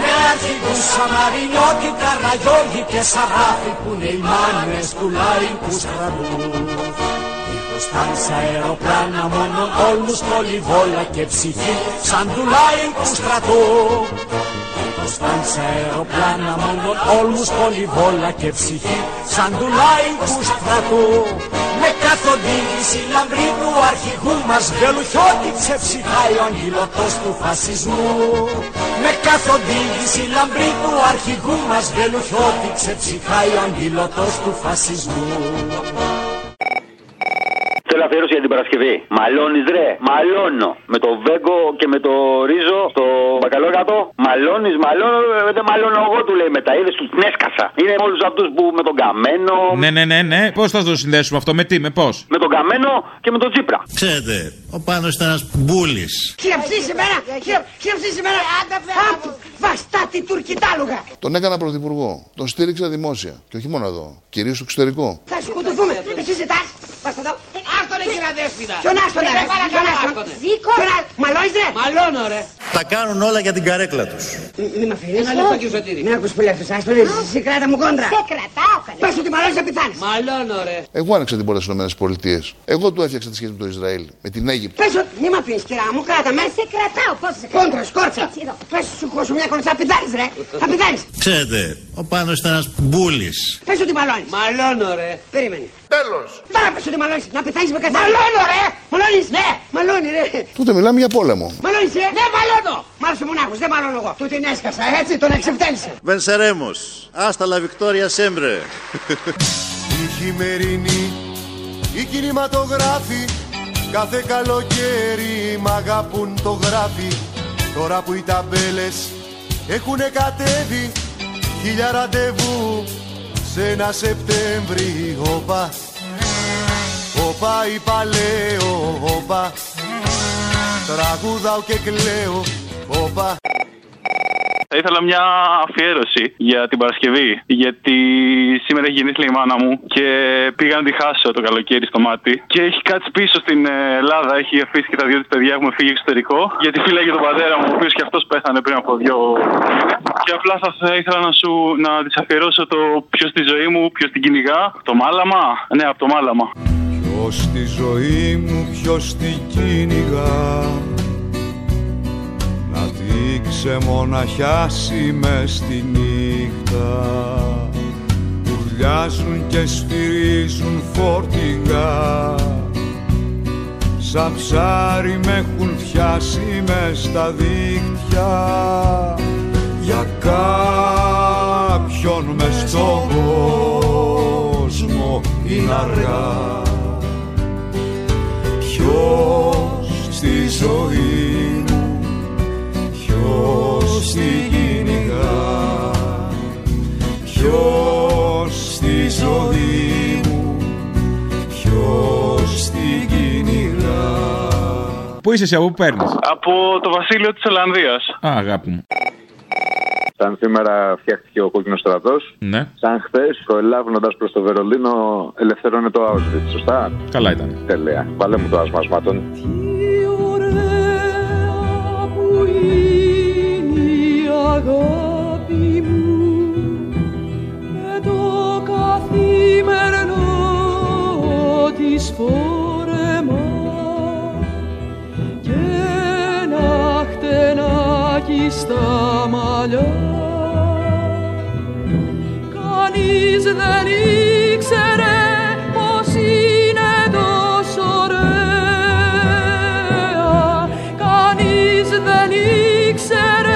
Με αρχηγό Σαμαρινιώτη, Καραγιώτη και Σαράφη που λέει μάνερες του λαϊκού στρατού. Τείχος σαν αεροπλάνα, μόνο όλους κολυβόλα και ψυχή σαν του λαϊκού στρατού. Τείχος σαν αεροπλάνα, μόνο όλους κολυβόλα και ψυχή σαν του λαϊκού στρατού. Με καθοδήγηση λαμπρή του αρχηγού μας Βελουχιώτη ψευσικά ο αγγυλωτός του φασισμού. Με καθοδήγηση λαμπρή του αρχηγού μας Βελουχιώτη ψευσικά ο αγγυλωτός του φασισμού. θέλω αφιέρωση για την Παρασκευή. Μαλώνεις ρε, μαλώνω. Με το βέγκο και με το ρίζο στο μπακαλόγατο. Μαλώνεις, μαλώνω, δεν μαλώνω εγώ του λέει μετά. Είδες τους νέσκασα. Είναι με όλους αυτούς που με τον Καμένο. Ναι, ναι, ναι, ναι. Πώς θα το συνδέσουμε αυτό, με τι, με πώς. Με τον Καμένο και με τον Τσίπρα. Ξέρετε, ο Πάνος ήταν ένας μπούλης. Χειραψή σήμερα, χειραψή σήμερα. Βαστάτη τουρκιτάλουγα. Τον έκανα πρωθυπουργό. Τον στήριξα δημόσια. Και όχι μόνο εδώ. Κυρίως στο εξωτερικό. Θα σκοτωθούμε. Εσύ ζητάς. Άστον εκεί να δέσποινα. Ποιον άστονα ρε. Μαλώνεις ρε. Μαλώνω ρε. Τα κάνουν όλα για την καρέκλα τους. Μην μ' αφήνεις. Ένα λεπτό κύριο Σωτήρη. Μην ακούς που λέει αυτός. Άστον εσύ κράτα μου κόντρα. Σε κρατάω καλέ. Πες ότι μαλώνεις να πιθάνεις. Μαλώνω ρε. Εγώ άνοιξα την πόρτα στις ΗΠΑ. Εγώ του έφτιαξα τη σχέση με το Ισραήλ. Με την Αίγυπτο. Πες ότι μη μ' αφήνεις κυρά μου. Κράτα με. Σε κρατάω πώς σε κρατάω. Κόντρα σκόρτσα. Πες σου χώσου μια κόρτσα. Θα πιθάνεις ρε. Θα πιθάνεις. Ξέρετε, ο Πάνος ήταν ένας μπούλης. Πες ότι μαλώνεις. Μαλώνω ρε. Περίμενε. Τέλος. Τώρα πες ότι μαλώνεις. Να πιθάνεις με καθένα. Μαλώνω ρε. Μαλώνεις ναι. Μαλώνει ρε. Τότε μιλάμε για πόλεμο. Μαλώνεις ρε. Ναι μαλώνω. Μάλωσε μονάχος. Δεν μαλώνω εγώ. Του την έσκασα έτσι. Τον εξευτέλισε. Βενσερέμος. Άστα λα Βικτόρια Σέμπρε. Η χειμερινή. Οι κινηματογράφοι. Κάθε καλοκαίρι μ' αγαπούν το γράφι. Τώρα που οι ταμπέλες έχουνε κατέβει. 1000 ραντεβού σε ένα Σεπτέμβρη. Όπα, όπα ή παλαιό, όπα. Τραγουδάω και κλαίω, όπα. Θα ήθελα μια αφιέρωση για την Παρασκευή. Γιατί σήμερα έχει γεννήθει η μάνα μου και πήγα να τη χάσω το καλοκαίρι στο μάτι. Και έχει κάτσει πίσω στην Ελλάδα. Έχει αφήσει και τα δυο της παιδιά. Έχουμε φύγει εξωτερικό. Γιατί φύλαγε τον πατέρα μου, ο οποίος και αυτός πέθανε πριν από 2 χρόνια. Και απλά θα ήθελα να της αφιερώσω το ποιος στη ζωή μου, ποιος την κυνηγά. Το μάλαμα. Ναι, από το μάλαμα. Ποιος στη ζωή μου, ποιος την κυνηγά. Να τη ξεμοναχιάσει μες στη νύχτα. Ουρλιάζουν και σφυρίζουν φορτηγά. Σαν ψάρι με έχουν πιάσει μες στα δίχτυα. Για κάποιον μες στον κόσμο είναι αργά. Ποιος στη ζωή μου, ποιος τη κυνηγά, ποιος στη ζωή μου, ποιος τη κυνηγά. Πού είσαι εσύ, από πού παίρνεις? Από το βασίλειο της Ολλανδίας. Α, αγάπη μου. Σαν σήμερα φτιάχτηκε ο κόκκινος στρατός. Ναι. Σαν χθες, προελάβνοντας προς το Βερολίνο, ελευθερώνε το Auschwitz. Σωστά. Καλά ήταν. Τελεία. Βάλε μου το άσμα ασμάτων. Αγάπη μου, με το καθημερινό της φόρεμα και ένα χτενάκι στα μαλλιά. Κανείς δεν ήξερε πως είναι τόσο ωραία. Κανείς δεν ήξερε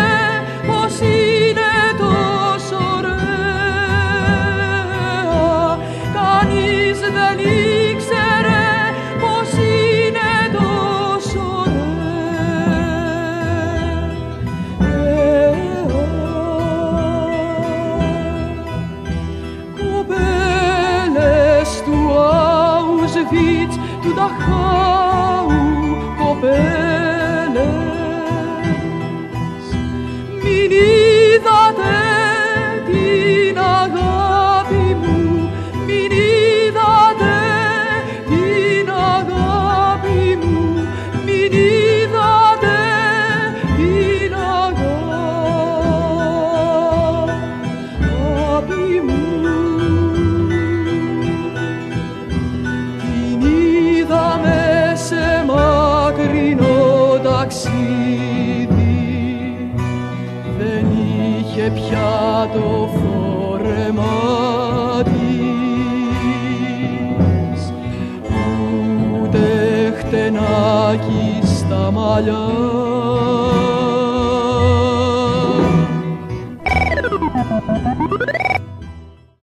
είναι τόσο ωραία. Κανείς δεν ήξερε πως είναι τόσο ωραία. Κοπέλες του Auschwitz, του Δαχάου, κοπέλες. Πια το φόρεμα της, ούτε χτενάκι στα μαλλιά.